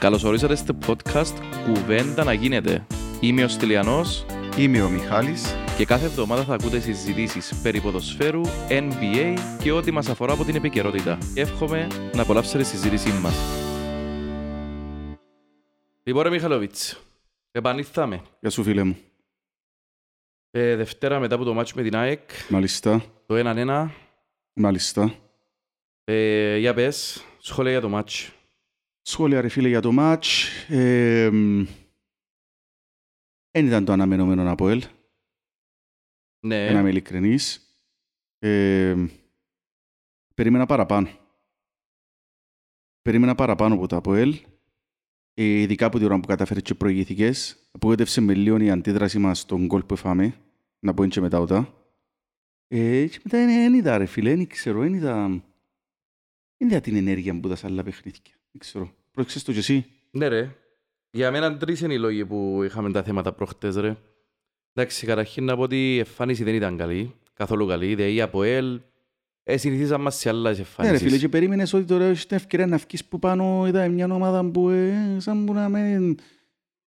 Καλώς ορίσατε στο podcast «Κουβέντα να γίνεται». Είμαι ο Στυλιανός. Είμαι ο Μιχάλης. Και κάθε εβδομάδα θα ακούτε συζητήσεις περί ποδοσφαίρου, NBA και ό,τι μας αφορά από την επικαιρότητα. Εύχομαι να απολαύσετε τη συζήτησή μας. Λοιπόν, ρε Μιχαλόβιτς, επανήλθαμε. Γεια σου, φίλε μου. Δευτέρα μετά από το μάτσο με την ΑΕΚ. Μάλιστα. Το 1-1. Μάλιστα. Για πες, σχόλια για το μάτσο. Σχόλια, ρε φίλε, για το μάτσο. Εν ήταν το αναμενόμενο ΑΠΟΕΛ. Ναι. Για να είμαι ειλικρινής. Περίμενα παραπάνω. Περίμενα παραπάνω από το ΑΠΟΕΛ. Ειδικά από την ώρα που καταφέρει και προηγήθηκες. Απογοήτευσε με λίγο η αντίδραση μας στον γκολ που έφαμε. Να πω και μετά όταν. Και μετά δεν είδα, ρε φίλε, δεν ξέρω, δεν είδα την ενέργεια που τα άλλα παιχνίδια. Δεν ξέρω. Πρόξες το και εσύ. Ναι, ρε. Για μένα τρεις είναι οι λόγοι που είχαμε τα θέματα προχτές, ρε. Εντάξει, καταρχήν να πω ότι η εμφάνιση δεν ήταν καλή. Καθόλου καλή. Δηλαδή η ΑΠΟΕΛ συνηθίζαμε μας σε άλλες εμφάνισεις. Ναι, ρε φίλε, και περίμενες ότι τώρα έχεις την ευκαιρία να βγεις που πάνω. Ήταν μια ομάδα που σαν που να μην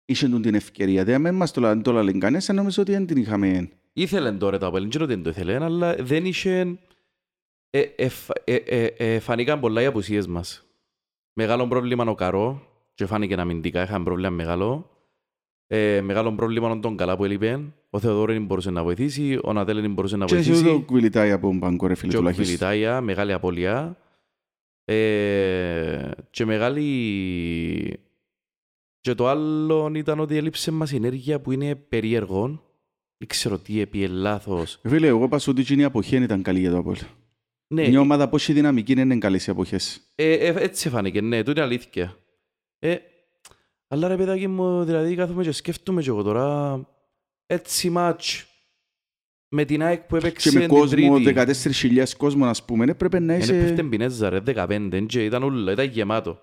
είχε την ευκαιρία. Δεν μας το λένε κανένας, αν νομίζω ότι δεν την είχαμε. Ήθελαν τώρα το ΑΠΟΕΛ, δεν το ήθελαν, αλλά δεν είχε. Φανήκαν πολλά οι απουσίες μας. Μεγάλο πρόβλημα ο Καρό. Και φάνηκε να αμυντικά, είχαμε πρόβλημα μεγάλο. Μεγάλο πρόβλημα ο Ντογκαλά που έλειπε. Ο Θεοδόρενιν μπορούσε να βοηθήσει, ο Νατέλ μπορούσε να βοηθήσει. Και ο Κβιλιδάγια από τον Πανκό, ρε φίλε, τουλάχιστον. Και ο Κβιλιδάγια, μεγάλη απώλεια. Και μεγάλη... Και το άλλο ήταν ότι έλειψε μας ενέργεια που είναι περίεργο. Δεν ξέρω τι επί λάθος. Φίλε, εγώ είπα ότι η αποχή ήταν καλή για το ΑΠΟΕΛ. Ναι. Μια ομάδα πόση δυναμική είναι καλές οι αποχές. Έτσι φάνηκε, ναι, τούτη αλήθεια. Αλλά ρε παιδάκι μου, δηλαδή κάθομαι και σκέφτομαι και εγώ τώρα έτσι μάτς με την ΑΕΚ που έπαιξε την Τρίτη. Και με κόσμο, 14.000 κόσμο να πούμε, πρέπει να είσαι... Πέφτεν πινέζα ρε, 15, και ήταν όλα, ήταν γεμάτο.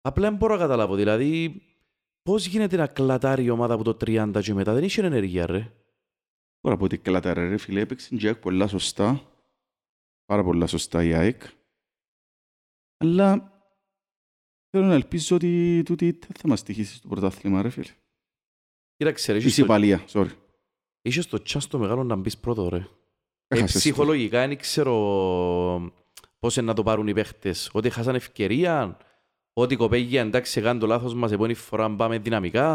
Απλά δεν μπορώ να καταλάβω, δηλαδή πώς γίνεται να κλατάρει η ομάδα από το 30 και μετά, δεν είχε ενέργεια ρε. Τώρα από ό,τι κλατάρει ρε φίλε, έπαιξε η ΑΕΚ πολλά σωστά, πάρα πολλά σωστά η ΑΕΚ, αλλά... Θέλω να ελπίζω ότι τούτη θα μας τυχήσει στο πρωτάθλημα, ρε φίλε. Κοίταξε, ρε. Είσαι παλία, sorry. Είσαι στο τσάνς το μεγάλο να μπεις πρώτο, ρε. Ψυχολογικά, δεν ξέρω πώς να το πάρουν οι παίχτες. Ότι χάσαν ευκαιρία, ότι κοπέγια, εντάξει, κάνουν το λάθος μας, επόμενη φορά να πάμε δυναμικά.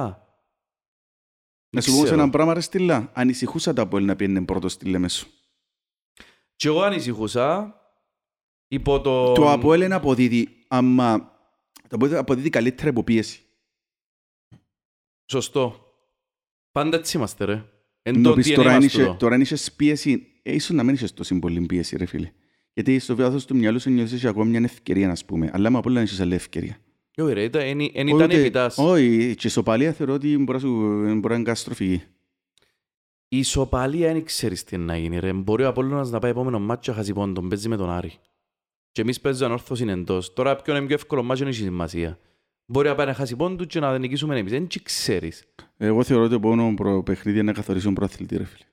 Να σου πω σε έναν πράγμα, ρε Στυλά. Ανησυχούσα τα πόλη να πιένουν πρώτο στη Λέμεσο. Και εγώ ανησυχούσα υπό το... Το ΑΠΟΕΛ είναι αποδίδει, άμα... Θα αποδίδει καλύτερα υποπίεση. Σωστό. Πάντα έτσι είμαστε, ρε. Εν το τι είμαστε. Τώρα αν είσαι πίεση, ίσως να μην είσαι τόσο πολύ πίεση, ρε φίλε. Γιατί στο βάθος του μυαλού σου νιώσεις ακόμα μια ευκαιρία, να πούμε. Αλλά με απ' όλα να είσαι άλλη ευκαιρία. Όχι, ρε. Εν ήταν επιτάς. Όχι, και ισοπαλία θεωρώ ότι μπορεί να είναι καταστροφική. Η ισοπαλία δεν ξέρεις τι να γίνει, ρε. Μπορεί ο Απόλλωνας να πάει επόμενο μάτσο χαζιπόντων, παίζει με τον Άρη. Και εμείς παίζουν όρθος είναι εντός. Τώρα ποιον είναι πιο εύκολο μάτσο είναι η σημασία. Μπορεί να πάει να χάσει πόντου και να νικήσουμε εμείς. Δεν ξέρεις. Εγώ θεωρώ ότι επόμενο παιχνίδι είναι να καθορίσει τον πρωταθλητή, ρε φίλε.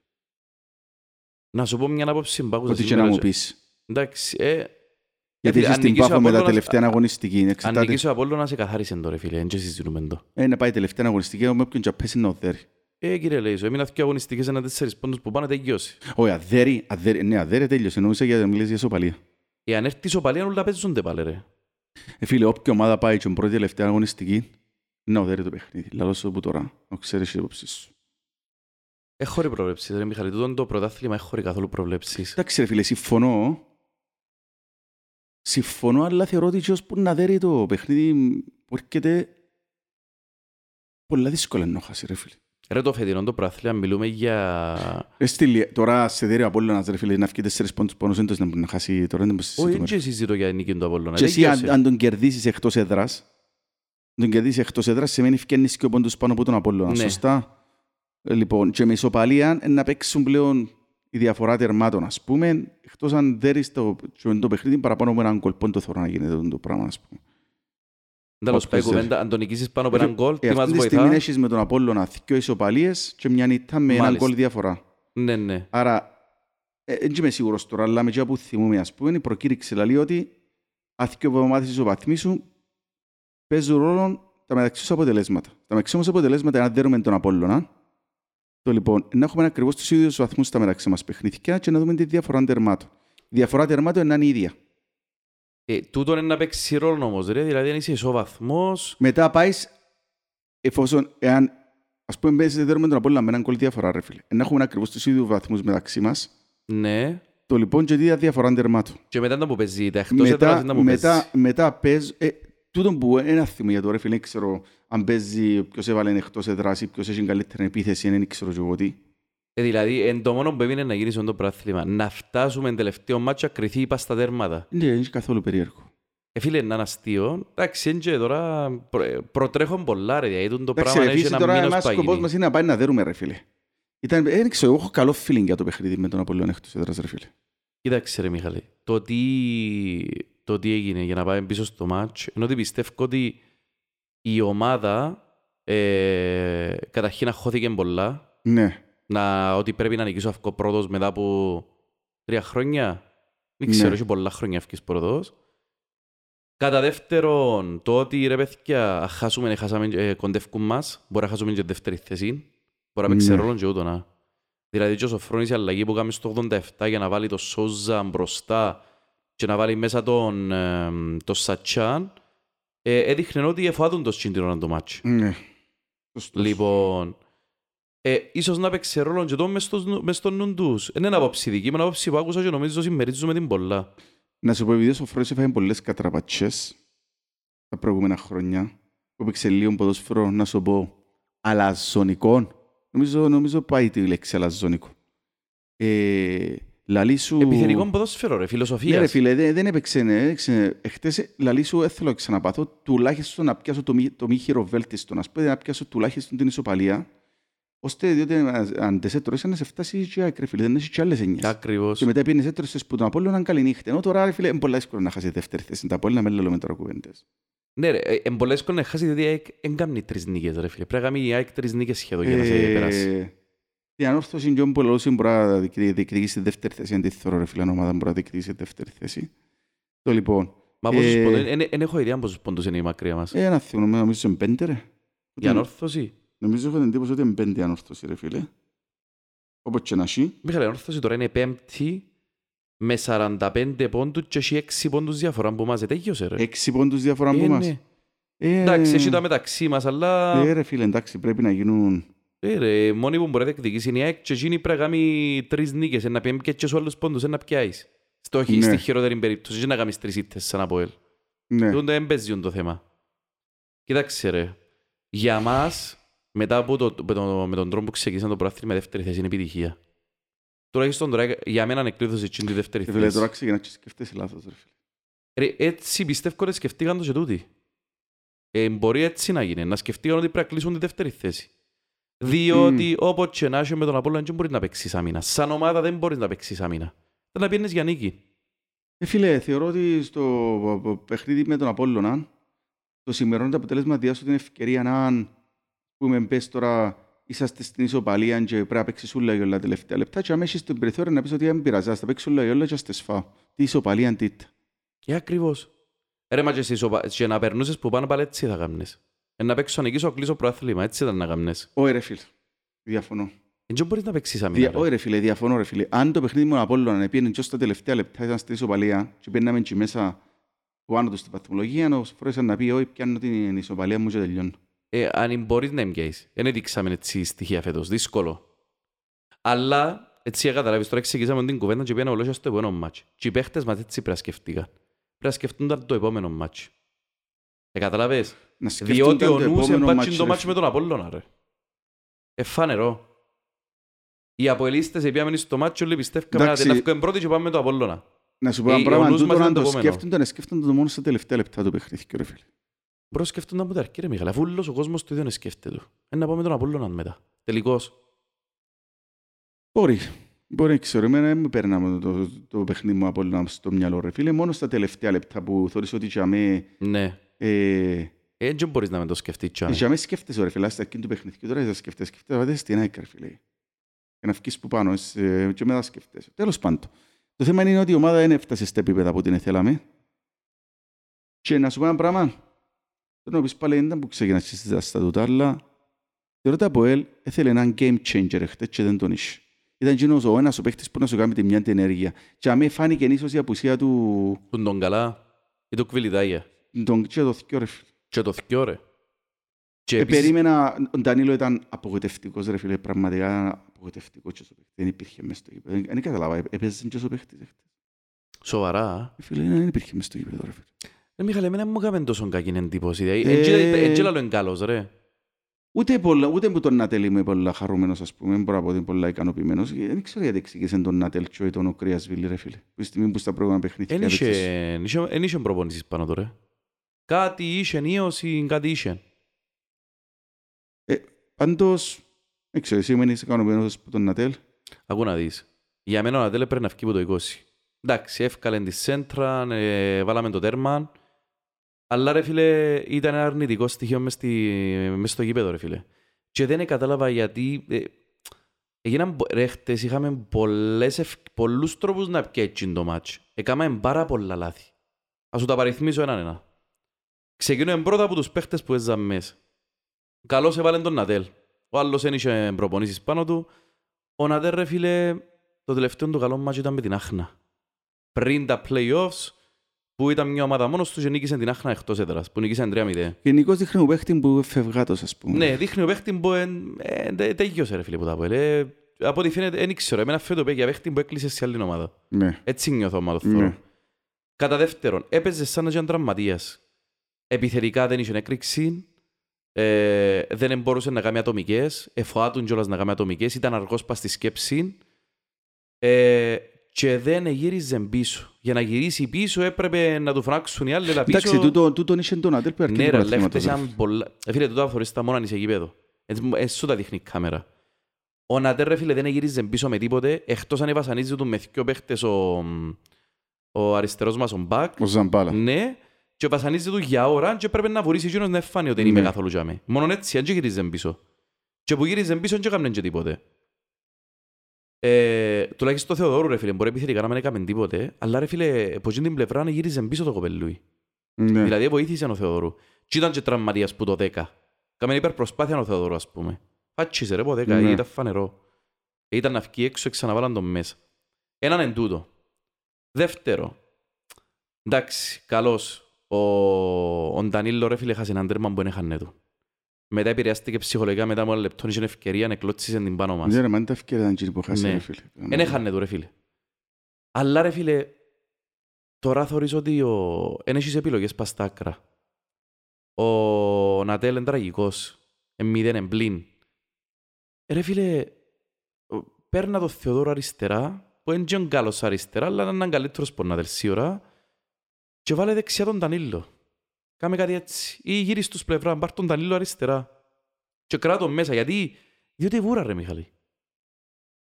Να σου πω μια άποψη μπάκουσα. Ό,τι και να μου πεις. Εντάξει, γιατί έχεις την πάφο με τα τελευταία αγωνιστική. Αν νικήσω από όλο να σε καθάρισε το, ρε φίλε. Δεν συζητούμε το. Να πάει τελευταία αγωνιστική, με όποιον και πέσει να οδέρει. Κύριε Λέησο, έμεινα δύο αγωνιστικές ένα 4 πόντους που πάνε τελειώσει. Όχι, αδέρει τέλειωσε. Εννοούσα για να μιλήσεις για ισοπαλία. Εάν έρθει η ισοπαλία όλα παίζονται πάλι, ρε. Φίλε, όποια ομάδα πάει και την πρώτη τελευταία αγωνιστική, να οδέρει το παιχνίδι. Λαλώς το που τώρα, να ξέρεις η υπόψη σου. Έχω ρε προβλέψεις, ρε Μιχαλή. Τούτον το πρωτάθλημα έχω ρε καθόλου προβλέψεις. Εντάξει ρε φίλε, συμφωνώ. Συμφωνώ, αλλά θεωρώ ότι και ώσπου να οδέρει το παιχνίδι που έρχεται πολλά δύσκολα να χάσει, ρε φίλε. Ρε το φετινό το πρωτάθλημα μιλούμε για... Τώρα σε δέρει ο Απόλλωνας ρε φίλε να βγει 4 πόντους πόνους έντος να χάσει τώρα. Όχι, και εσύ ζητώ για νίκη του Απόλλωνα. Και εσύ αν τον κερδίσεις εκτός έδρας, τον κερδίσεις εκτός έδρας σημαίνει φκένεις και ο πόντους πάνω από τον Απόλλωνα. Σωστά. Λοιπόν, και με ισοπαλία να παίξουν πλέον η διαφορά τερμάτων ας πούμε, εκτός αν δέρεις το παιχνίδι παραπάνω από έναν κολπόντο θέλω να γίνεται το πράγμα ας πούμε. Αν τον νικήσεις πάνω από έναν γκολ, τι μας βοηθά. Αυτή τη στιγμή έχεις με τον Απόλλωνα δυο ισοπαλίες και μια νύχτα με έναν γκολ διαφορά. Ναι, ναι. Άρα, δεν είμαι σίγουρος τώρα, αλλά με και όπου θυμούμε, ας πούμε, η προκήρυξη λέει ότι αν δυο βαθμάσεις ο βαθμίσου, παίζουν ρόλο τα μεταξύ του αποτελέσματα. Τα μεταξύ μα αποτελέσματα, αν δέρουμε τον Απόλλωνα, το λοιπόν, να έχουμε ακριβώς τους ίδιους βαθμούς στα μεταξύ μας παιχνίδια και να δούμε τη διαφορά τερμάτων. Η διαφορά τερμάτων είναι ίδια. Τούτο είναι να παίξει ρόλο όμως, δηλαδή αν είσαι ισοβαθμός. Μετά πάει, εφόσον, εάν, ας πούμε, παίζεις δέρουμε τον Απόλλωνα με έναν γκολ διαφορά, ρε φίλε. Να έχουμε ακριβώς τους ίδιους βαθμούς μεταξύ μας. Ναι. Το λοιπόν και τη διαφορά τερμάτων. Και μετά να που παίζει, τα εκτός έδρας να που παίζει. Μετά παίζει. Τούτο που ένα θυμό για το ρε φίλε, ξέρω αν παίζει ποιος έβαλε εκτός έδρας ή ποιος έχει καλύτερη επίθεση, δεν ξέρω και εγώ τι. Δηλαδή, εν το μόνο που έμεινε να γυρίσουν το πράθλημα, να φτάσουμε εν τελευταίο μάτσο να κρυθεί είπα στα τέρματα. Ναι, είναι καθόλου περίεργο. Φίλε, είναι ένα αστείο. Εντάξει, είναι και τώρα προτρέχουν πολλά ρε, γιατί το πράγμα έχει ένα μήνος παγίδι. Εμάς ο σκοπός μας είναι να πάει να δέρουμε ρε φίλε. Εγώ έχω καλό feeling για το παιχνίδι με τον Απόλλωνα εκτός έδρας ρε φίλε. Κοίταξε ρε Μιχάλη, το τι έγινε για να πάμε πίσω στο μάτς, ενώ ότι πιστεύω ότι η ομάδα καταρχήν αχώθηκε πολλά. Ναι. Ότι πρέπει να νικήσω αυκό πρώτος μετά από 3 χρόνια. Δεν ξέρω, ναι. Έχει πολλά χρόνια αυκής πρώτος. Κατά δεύτερον, το ότι ρε παιδιά, χάσαμε, κοντεύκουν μας. Μπορεί να χάσουμε και δεύτερη θέση. Μπορεί να παίξει ρόλο και ούτω να. Δηλαδή και ο Σοφρώνης η αλλαγή που κάνουμε στο 87 για να βάλει το Σόζα μπροστά και να βάλει μέσα τον Σατσάν, έδειχνε ότι εφοάδουν το σκύντινο το μάτσι. Ναι. Λοιπόν, ίσως να παίξει ρόλο και το μες στο νου τους. Είναι ένα απόψη δική μου, ένα απόψη που άκουσα και νομίζω συμμερίζουν με την πολλά. Να σου πω, επειδή ο Σοφρόνης έφαγε πολλές κατραπατσές τα προηγούμενα χρόνια, που έπαιξε λίγο ποδόσφαιρο, να σου πω, αλαζονικών. Νομίζω πάει τη λέξη αλαζονικό. Λαλίσου... Επιθετικό ποδόσφαιρο ρε, φιλοσοφίας. Ναι ρε φίλε, δεν έπαιξε. Εχθές λαλίσου έθελα να ξαναπάθω, τουλάχιστον να πιάσω το μη χειροβέλτιστο, να σπέδε να πιάσω τουλάχιστον την ισοπαλία, ώστε διότι αν τες έτρωσες να σε φτάσεις και άκρη φίλε, δεν έχεις και άλλες εννιές. Ακριβώς. Και μετά πήγαινες έτρωσες που τον Απόλλωνα είναι καλή νύχτα. Ενώ τώρα ρε φίλε, είναι πολλά δύσκολο να χάσει δεύτερη θέση, τα Απόλλωνα με λέω με τώρα κουβέντες. Ναι ρε, πολλά δύσκολο να χάσει διότι η ΑΕΚ δεν κάνει 3 νίκες ρε φίλε. Πρέπει να κάνει η ΑΕΚ 3 νίκες σχεδόν για να σε περάσει. Η ανόρθωση είναι και πολλούς μπορεί να διεκδικήσει δεύτερη θέση. Είναι τη θεωρώ ρε φίλε, ομάδα μπορεί να διεκδικήσει δεύτερη θέση. Το λοιπόν... Μα πόσους πόντους, δεν έχω ιδέα πόσους πόντους είναι η μακριά μας. Ένα θυμό, νομίζω είναι 5 ρε. Η ανόρθωση. Νομίζω έχω την εντύπωση ότι είναι 5 η ανόρθωση ρε φίλε. Όπως και να έχει. Μιχάλη, η ανόρθωση τώρα είναι 5η με 45 πόντους και έχει 6 πόντους διαφορά από εμάς. Τέγιωσε ρε. 6 πόντους διαφορά από εμάς. Εντάξει, έχει τα μεταξύ μας, αλλά... Ρε φίλε, εντάξει, πρέπει να γίνουν. Μόνοι που μπορεί να εκδικήσει είναι η ΑΕΚ και εκείνοι πρέπει να κάνει 3 νίκες, να πιέμε και στους άλλους πόντους, να πιάσεις. Ναι. Στη χειρότερη περίπτωση και να κάνεις 3 ήττες σαν ΑΠΟΕΛ. Ναι. Τούντα εμπέζιουν το θέμα. Κοιτάξτε ρε, για μας, μετά από με τον τρόπο που ξεκίνησαν το πράθυρο με δεύτερη θέση είναι επιτυχία. Τουλάχιστον τώρα για μένα ανεκλείδωσε εκείνη τη δεύτερη θέση. Τώρα ξεκινά και σκεφτείς λάθος ρε φίλε. Έτσι πιστεύω ότι σκεφτήκαν το και τούτοι. Μπορεί έτσι να γίνει, να σκεφτήκαν ότι πρέπει να κλείσουν τη δεύτερη θέση. Διότι όποτε και να είσαι με τον Απόλλωνα δεν μπορείς να παίξεις άμυνα. Σαν ομάδα δεν μπορείς να παίξεις άμυνα. Θα τα πιένεις για νίκη. Φίλε, θεωρώ ότι στο παιχνίδι με τον Απόλλωνα το σημερινό αποτέλεσμα διάστηκε την ευκαιρία να αν πούμε πες τώρα είσαστε στην ισοπαλία και πρέπει να παίξεις όλα για όλα τα τελευταία λεπτά και άμα έχεις την περιθώρια να πεις ότι δεν πειραζάς, θα παίξεις όλα για όλα και ας τις φάω. Τι ισοπαλία τίτα. Και ακριβώς. Ρε μα και να περνούσες που πάνω πάλι έτσι θα κάνεις. Να παίξω ανεκίσω, κλείσω προάθλημα. Έτσι ήταν να γαμνές. Όχι ρε φίλε, διαφωνώ. Δεν μπορείς να παίξεις αμήνα. Όχι ρε φίλε, διαφωνώ ρε φίλε. Αν το παιχνίδι μου Απόλλωνα πήγαινε και στα τελευταία λεπτά ήταν στην ισοπαλία και πήγαιναμε και μέσα που άνω του στην βαθμολογία, ο Σοφρόνης να πει όχι πιάνω την ισοπαλία μου και τελειώνω. Αν μπορείς να εμπιάσεις. Δεν έδειξαμε έτσι στοιχεία φέτος, δύσκολο. Αλλά έτσι καταλάβεις τώρα ξεκινήσαμε την κουβέντα και πήγαινα ολόγια στο επόμενο μάτσο. Και οι παίχτες μας έτσι πρασκεφτήκαν. Πρασκεφτούνταν το επόμενο μάτσο. Καταλάβες. Διότι ο νους εμπάτσιν το μάτσι με τον Απόλλωνα ρε. Εφάνερο. Οι Αποελίστες επίαμενοι στο μάτσι όλοι πιστεύκαμε να τελευκούν πρώτοι και πάμε με τον Απόλλωνα. Να σου πω ένα πράγμα, τούτο αν το σκέφτονταν το μόνο στα τελευταία λεπτά του παιχνίδικου ρε φίλε. Μπορώ σκέφτονταν από τα αρκή ρε Μιχαλή, αφού όλος ο κόσμος το ίδιο σκέφτεται του. Ένα πάμε με τον Απόλλωνα μετά. Τελικός. Μπορεί. Μπορεί, ξέρω, εμένα με παίρναμε το παιχνίδι μου Απόλλωνα στο μυαλό ρε φίλε, μόνο στα τελευταία λεπτά που θεωρείς ότι και με... Ναι. Δεν μπορείς να με το σκεφτείς. Για μένα σκέφτεσαι ρε φίλε, στα εκείνη του παιχνιδιού τώρα θα σκέφτεσαι, βάζεις στην ΑΕΚ ρε φίλε. Και να φκείς που πάνω και μετά σκέφτεσαι. Τέλος πάντων. Το θέμα είναι ότι η ομάδα δεν έφτασε στα επίπεδα που την θέλαμε. Και να σου πω ένα πράγμα. Τώρα να πεις πάλι δεν ήταν που ξεκινάσεις τα στατούτα, αλλά θεωρώ ότι ΑΠΟΕΛ έθελε έναν game changer χτες και δεν τον είσαι. Ήταν γίνος ο ένας ο παίχτης που να σου κάνει τη μια την ενέργεια. Και αμέ φάνηκε ίσως η απουσία του... Τον Ντογκαλά ή του Κβιλιδάγια. Και το θκιό ρε. Και το θκιό ρε. Περίμενα, ο Ντανίλο ήταν απογοητευτικός ρε φίλε, πραγματικά απογοητευτικός και δεν υπήρχε μέσα στο γήπεδο. Δεν καταλάβα, έπαιζε και ο παίχτης. Σοβαρά. Φίλε, δεν υπήρχε μέσα στο γήπεδο ρε φίλε. Μιχάλη, εμένα μου έκαμε τόσο κακή εντύπωση. Έτσι λάλλον είναι καλός ρε. Ούτε που τον Νατέλ είμαι πολλά χαρούμενος, ας πούμε, μπορώ να πω ότι είμαι πολλά ικανοποιημένος. Δεν ξέρω γιατί εξήγησε τον Νατέλ και τον Κρυασβίλη ρε φίλε. Που στιγμή που στα προηγούμενα παιχνίδια δεν είχε προπονήσεις πάνω τώρα. Κάτι είχε ή κάτι είχε. Πάντως, δεν ξέρω, εσύ είμαι ικανοποιημένος από τον Νατέλ. Ακού να δεις. Για μένα ο Νατέλ πρέπει να βγει από το 20. Εντάξει, έφκαλε τη σέντρα, βάλαμε το τέρμα. Αλλά ρε φίλε, ήταν ένα αρνητικό στοιχείο μες στο γήπεδο ρε φίλε. Και δεν κατάλαβα γιατί... Ρε χτες είχαμε πολλούς τρόπους να πιέτσουν το μάτσο. Έκαναμε πάρα πολλά λάθη. Ας σου τα παριθμίσω έναν-ένα. Ξεκινούμε πρώτα από τους παίχτες που έζαν μέσα. Καλώς έβαλε τον Νατέλ. Ο άλλος δεν είχε προπονήσεις πάνω του. Ο Νατέλ ρε φίλε, το τελευταίο του καλό μάτσο ήταν με την Άχνα. Πριν τα play-offs, που ήταν μια ομάδα μόνος του και νίκησε την Άχνα εκτός έδρας, που νίκησε 3-0. Γενικώς δείχνει ο παίχτης που φευγάτος, ας πούμε. Ναι, δείχνει ο παίχτης που τέγιωσε ρε φίλε που τα πω. Από ό,τι φαίνεται, δεν ήξερα, εμένα φέτο παίγει παίχτης που έκλεισε σε άλλη ομάδα. Έτσι νιώθω μάλλον. Κατά δεύτερον, έπαιζε σαν να ήταν τραυματίας. Επιθετικά δεν είχε έκρηξη, δεν μπορούσε να κάνει ατομικές, εφοάτουν κιόλας να κάνει ατομικές, ήταν αργός πας στη σκέψη. Και δεν γύριζε πίσω. Για να γυρίσει πίσω έπρεπε να του φράξουν οι άλλοι. Εντάξει, τούτον είσαι τον Νατέλ που αρκετή πολλά θύματα. Φίλε, τούτο αφορείς τα μόνα αν είσαι γήπεδο. Έτσι σου τα δείχνει η κάμερα. Ο Νατέλ ρε φίλε δεν γύριζε πίσω με τίποτε, εκτός αν βασανίζει του με δυο παίχτες ο αριστερός μας, ο Μπακ. Ο Ζαμπάλα. Ναι, και βασανίζει του για ώρα και έπρεπε να βουρήσει εκείνος να φάνει ότι είναι καθόλου τζάμε. Μόνο έτσι, αν και γύριζε πίσω. Και που γύριζε πίσω δεν έκαναν και τίποτε. Τουλάχιστον το Θεοδόρου ρε φίλε, μπορεί επιθερικά να μην έκαμε τίποτε, αλλά ρε φίλε, πως είναι την πλευρά να γύριζε πίσω το κοπελούι. Ναι. Δηλαδή βοήθησε ο Θεοδόρου. Και ήταν και τραυματίας που το 10. Κάμε υπερπροσπάθεια ο Θεοδόρου ας πούμε. Φάτσισε ρε πω 10, ναι. Ήταν φανερό. Ήταν αυκή έξω, ξαναβάλαν τον μέσα. Έναν εν τούτο. Δεύτερο. Εντάξει, καλός. Ο Ντανίλο ρε φίλε χάσε έναν τέρμα που δεν έχανε του. Μετά επηρεάστηκε ψυχολογικά, μετά από ένα λεπτό είχε ευκαιρία να εκλώτσισε την πάνω μας. Ναι ρε, μα είναι τα ευκαιρία να γίνει που χάσει ρε φίλε. Εν έχανε του ρε φίλε. Αλλά ρε φίλε, τώρα θεωρείς ότι εν έχεις επιλογές πας στα άκρα. Ο Νατέλ είναι τραγικός. Μηδέν εμπλήν. Ρε φίλε, παίρνα το Θεοδόρο αριστερά, που είναι και ο καλός αριστερά, αλλά είναι καλύτερος που να δελσεί ώρα, και βάλε δεξιά τον Ντανίλο. Κάμε κάτι έτσι. Ή γύρι στους πλευρά, πάρ' τον Ντανίλο αριστερά. Και κράτω μέσα, γιατί... Διότι βούρα ρε Μιχαλή.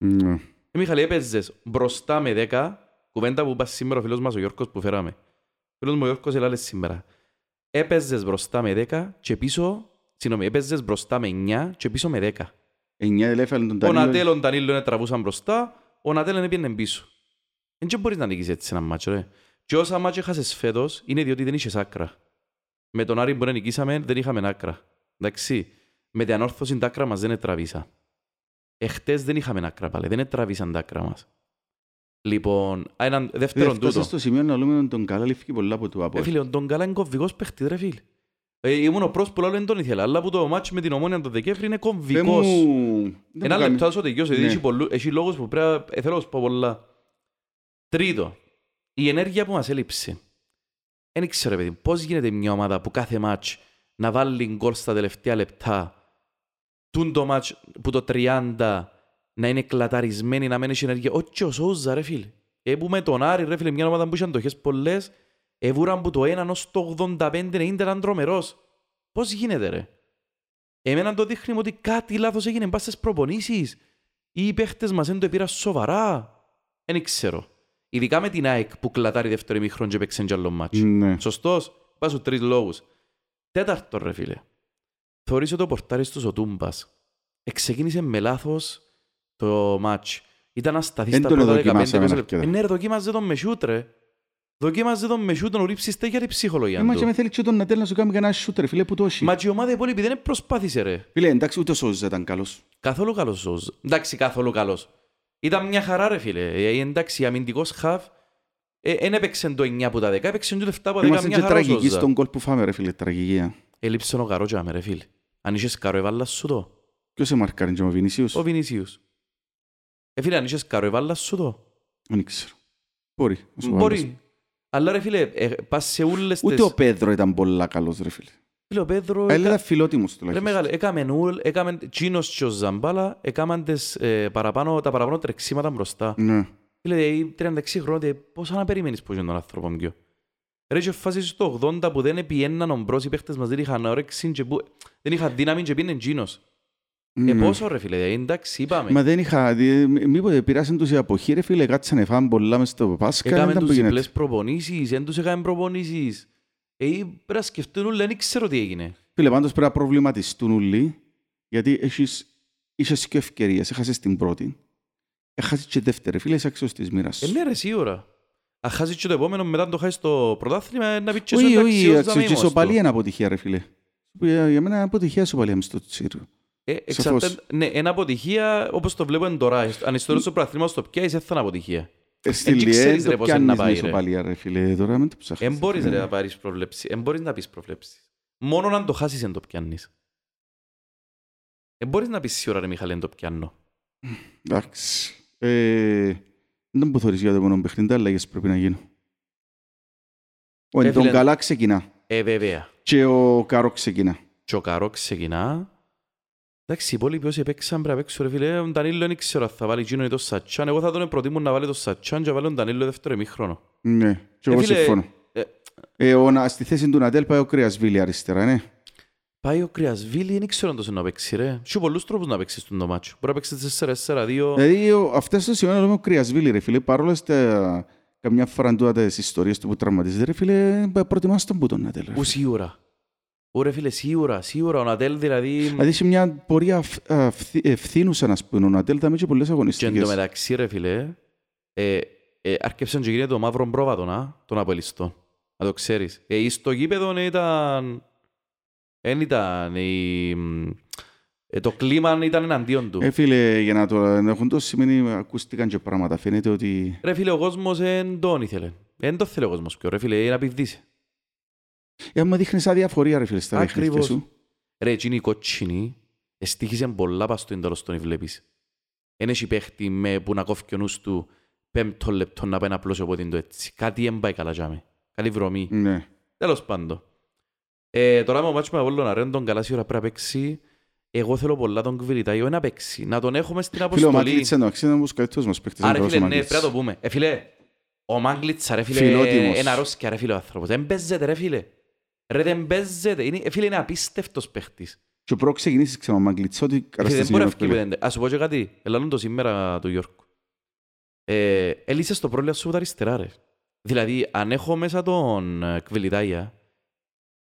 Ναι. Μιχαλή, έπαιζες μπροστά με 10, κουβέντα που πας σήμερα ο φίλος μας ο Γιώργος που φέραμε. Ο φίλος μου ο Γιώργος έλαλες σήμερα. Έπαιζες μπροστά με 10 και πίσω... Συγγνώμη, έπαιζες μπροστά με 9 και πίσω με 10. 9 ελέφεραν τον Ντανίλο. Ο Νατέλ, τον Ντανίλο είναι τραβούσαν μπροστά, ο Νατέλ είναι πήγαινε πίσω. Δεν μπορείς να νικήσεις έτσι ένα μάτσο, ρε. Και όσα μάτσο έχασες φέτος είναι διότι δεν είχες άκρα. Με τον Άρη που δεν νικήσαμε δεν είχαμε άκρα. Εντάξει, με την ανόρθωση τα άκρα μας δεν τραβήσα. Εχτες δεν είχαμε άκρα πάλι, δεν τραβήσαν τα άκρα μας. Λοιπόν, έναν δεύτερον τούτο. Φτάσα στο σημείο να λέμε ότι τον Καλά λήφθηκε πολλά από του Απόλλωνα. Φίλε, τον Καλά είναι κομβικός παίχτης, ρε φίλε. Ήμουν ο πρόσωπος που άλλο δεν τον ήθελα, αλλά που το μάτσο με την Ομόνια τον Δεκέμβρη είναι κομβικός. Ένα λεπτό άσο τελειώσει, δηλαδή έχει λόγους που πρέπει, θέλω να σου πω πολλά. Τρίτο, η ενέργεια που μας έλειψε. Δεν ξέρω, παιδί, πώς γίνεται μια ομάδα που κάθε μάτς να βάλει γκολ στα τελευταία λεπτά, τούν το μάτς που το 30 να είναι κλαταρισμένη, να μένει σε ενέργεια. Όχι ο Σόουζα, ρε φίλε. Έπουμε τον Άρη, ρε φίλε, μια ομάδα που είχε αντοχές πολλές, εβούραν που το 1 ως το 85-90 ήταν τρομερός. Πώς γίνεται, ρε. Εμένα το δείχνει ότι κάτι λάθος έγινε, πας στις προπονήσεις, ή οι παίχτες μας δεν το επήραν σοβαρά. Δεν ξέρω. Ειδικά με την ΑΕΚ που κλατάρει δεύτερο ημίχρον και παίξε άλλο μάτσο. Ναι. Σωστός, πας στους τρεις λόγους. Τέταρτο ρε φίλε. Θεωρείς ότι ο πορτάρις τους ο Τούμπας. Εξεκίνησε με λάθος το μάτσο. Ήταν ασταθής τα πρώτα 15-20 λεπτά. Ναι ρε δοκίμαζε τον με σιούτ ρε. Δοκίμαζε τον με σούτον ρίψεις τέχεια ρε ψυχολογία του. Μα και με θέλει και τον Νατέλ να σου κάνει κανένα σούτρε, φίλε, που το όχι. Μα και η ομάδα υπόλοιπη δεν προσπάθησε ρε. Φίλε, εντάξει, ούτε ο Σόζ ήταν καλός. Καθόλου καλός Σόζ. Εντάξει, καθόλου καλός. Ήταν μια χαρά ρε φίλε. Εντάξει, αμυντικός χαφ. Εν έπαιξε το 9 από τα 10, έπαιξε το 7 από τα 10, μια χαρά Σόζ. Τραγική στον κόλ που φάμε ρε φίλε, τραγική. Ελείψε ο Καρότζαμε ρε φίλε. Αν είχες καρό έβαλας σου το. Ποιος σε μαρκάρει και ο Βινίσιους. Ο Βινίσιους. Φίλε, αν είχες καρό έβαλας σου το. Δεν ξέρω. Μπορεί. Αλλά ρε φίλε, πας σε ούλες τις... Ούτε ο Πέδρο ήταν πολλά καλός ρε φίλε. Φίλε, ο Πέδρο... Έλεγα φιλότιμος τουλάχιστον. Έκαμεν ούλ, έκαμεν τσίνος και ο Ζαμπάλα, έκαμαν τα παραπάνω τρεξίματα μπροστά. Ναι. Φίλε, 36 χρόνια, πώς αναπεριμένεις πώς είναι τον άνθρωπο μου. Ρε και φάσεις στο 80 που δεν πιέναν ομπρός, οι παίχτες μας δεν είχαν όρεξη και που... δεν είχαν δύναμη και πήγαινε τσίνος. Πόσο ρε φίλε, εντάξει, είπαμε. Μα δεν είχα, μήπως πειράσαν τους η αποχή ρε φίλε, κάτσανε φάμε πολλά μες στο Πάσχα. Έκαμε τους διπλές προπονήσεις, δεν τους έκαμε προπονήσεις. Πρέπει να σκεφτούν ούλοι, δεν ξέρω τι έγινε. Φίλε, πάντως πρέπει να προβληματιστούν ούλοι, γιατί είχες και ευκαιρίες, έχασες την πρώτη, έχασες και δεύτερη, φίλε, είσαι αξιός της μοίρας σου. Ναι ρε, σίγουρα. Αν χάσεις και το επόμενο, μετά το χάσεις το πρωτάθλημα, να πεις ναι, είναι αποτυχία όπως το βλέπουμε τώρα. Αν ιστορίες στο πραθλήμα στο πια, είσαι θα αποτυχία. Στην Λιέν το πια αν είσαι ισοπαλία ρε φίλε, τώρα μην το ψάχνεις. Εν μπορείς να πάρεις προβλέψεις, εν μπορείς να πεις προβλέψεις. Μόνο αν το χάσεις εν το πιάνεις. Εν μπορείς να πεις σίγουρα ρε Μιχάλη, εν το πιάνω. Εντάξει. Δεν μου θωρείς για το μόνο παιχνίδι, αλλαγές πρέπει να γίνω. Ο Ντογκαλά ξεκινά. Και ο Καρό ξεκινά. Και ο Καρό ξεκινά. Εντάξει, οι υπόλοιποι όσοι παίξαν πρέπει να παίξουν ρε φίλε, ο Ντανίλο δεν ξέρω αν θα βάλει εκείνο ή το Σατσάν, εγώ θα τον προτιμούν να βάλει το Σατσάν και να βάλει τον Ντανίλο δεύτερο ημίχρονο. Ναι, και εγώ συμφωνώ. Στη θέση του Νατέλ πάει ο Κρυασβίλη αριστερά, ναι. Πάει ο Κρυασβίλη, δεν ξέρω αν τόσο να παίξει ρε. Σου πολλούς τρόπους να παίξεις τον μάτσο. Μπορεί να παίξεις 4-4-2. Δηλαδή αυτές το σημείο να λέμε ο Κρυασβίλη ρε φίλε, παρόλα στα καμιά φαραντούα τις ιστορίες του που τραυματίζεται ρε φίλε, προτιμάς τον που τον Νατέλ ρε φίλε. Ωραία φίλε, σίγουρα, ο Νατέλ δηλαδή... Δηλαδή σε μια πορεία ευθύνουσα να σπούν, ο Νατέλ ήταν και πολλές αγωνιστικές. Και εν τω μεταξύ ρε φίλε, άρκεψαν και γίνεται το μαύρο πρόβατο των απολιστών, να το ξέρεις. Στο γήπεδο ήταν... Εν ήταν... Το κλίμα ήταν εναντίον του. Φίλε, για να το έχουν το σημαίνει, ακούστηκαν και πράγματα, φαίνεται ότι... Ρε φίλε, ο κόσμος δεν τον ήθελε. Δεν τον θέλει ο κόσμος πιο, ρε φίλε, είναι απειδήσε. Άμα δείχνεις αδιαφορία ρε φίλε στα δείχνεις σου. Ρε εκείνοι οι κότσινοι εστίχησαν πολλά πας στον τέλος τον βλέπεις. Εν έχει παίχτη που να κόφει ο νους του πέμπτο λεπτό να πάει να πλώσει ο πόδιν του έτσι. Κάτι έμπαει καλά τζάμε. Κάτι βρωμή. Ναι. Τέλος πάντων. Τώρα με ο μάτσο με Απόλλωνα ρε τον καλά σίγουρα πρέπει να παίξει. Εγώ θέλω πολλά τον Κβιλιδάγιο να παίξει. Να τον έχουμε στην αποστολή. Φίλε ο Μάγκλιτσα είναι όμως καλύτερος μας παίκτης. Άρα φίλε ναι, πρέπει να το πούμε. Ο Μάγκλιτσα ρε φίλε ρε δεν παίζεται, φίλε είναι απίστευτος παίχτης. Και ο πρώτος ξεκινήσεις ξανά ο Μάγκλιτς, ό,τι καταστασίες είναι ευκαιρία. Ας σου πω και κάτι, ελάλλον το σήμερα του Γιόρκου. Έλυσες το πρόβλημα σου τα αριστερά ρε. Δηλαδή, αν έχω μέσα τον Κβιλιδάγια,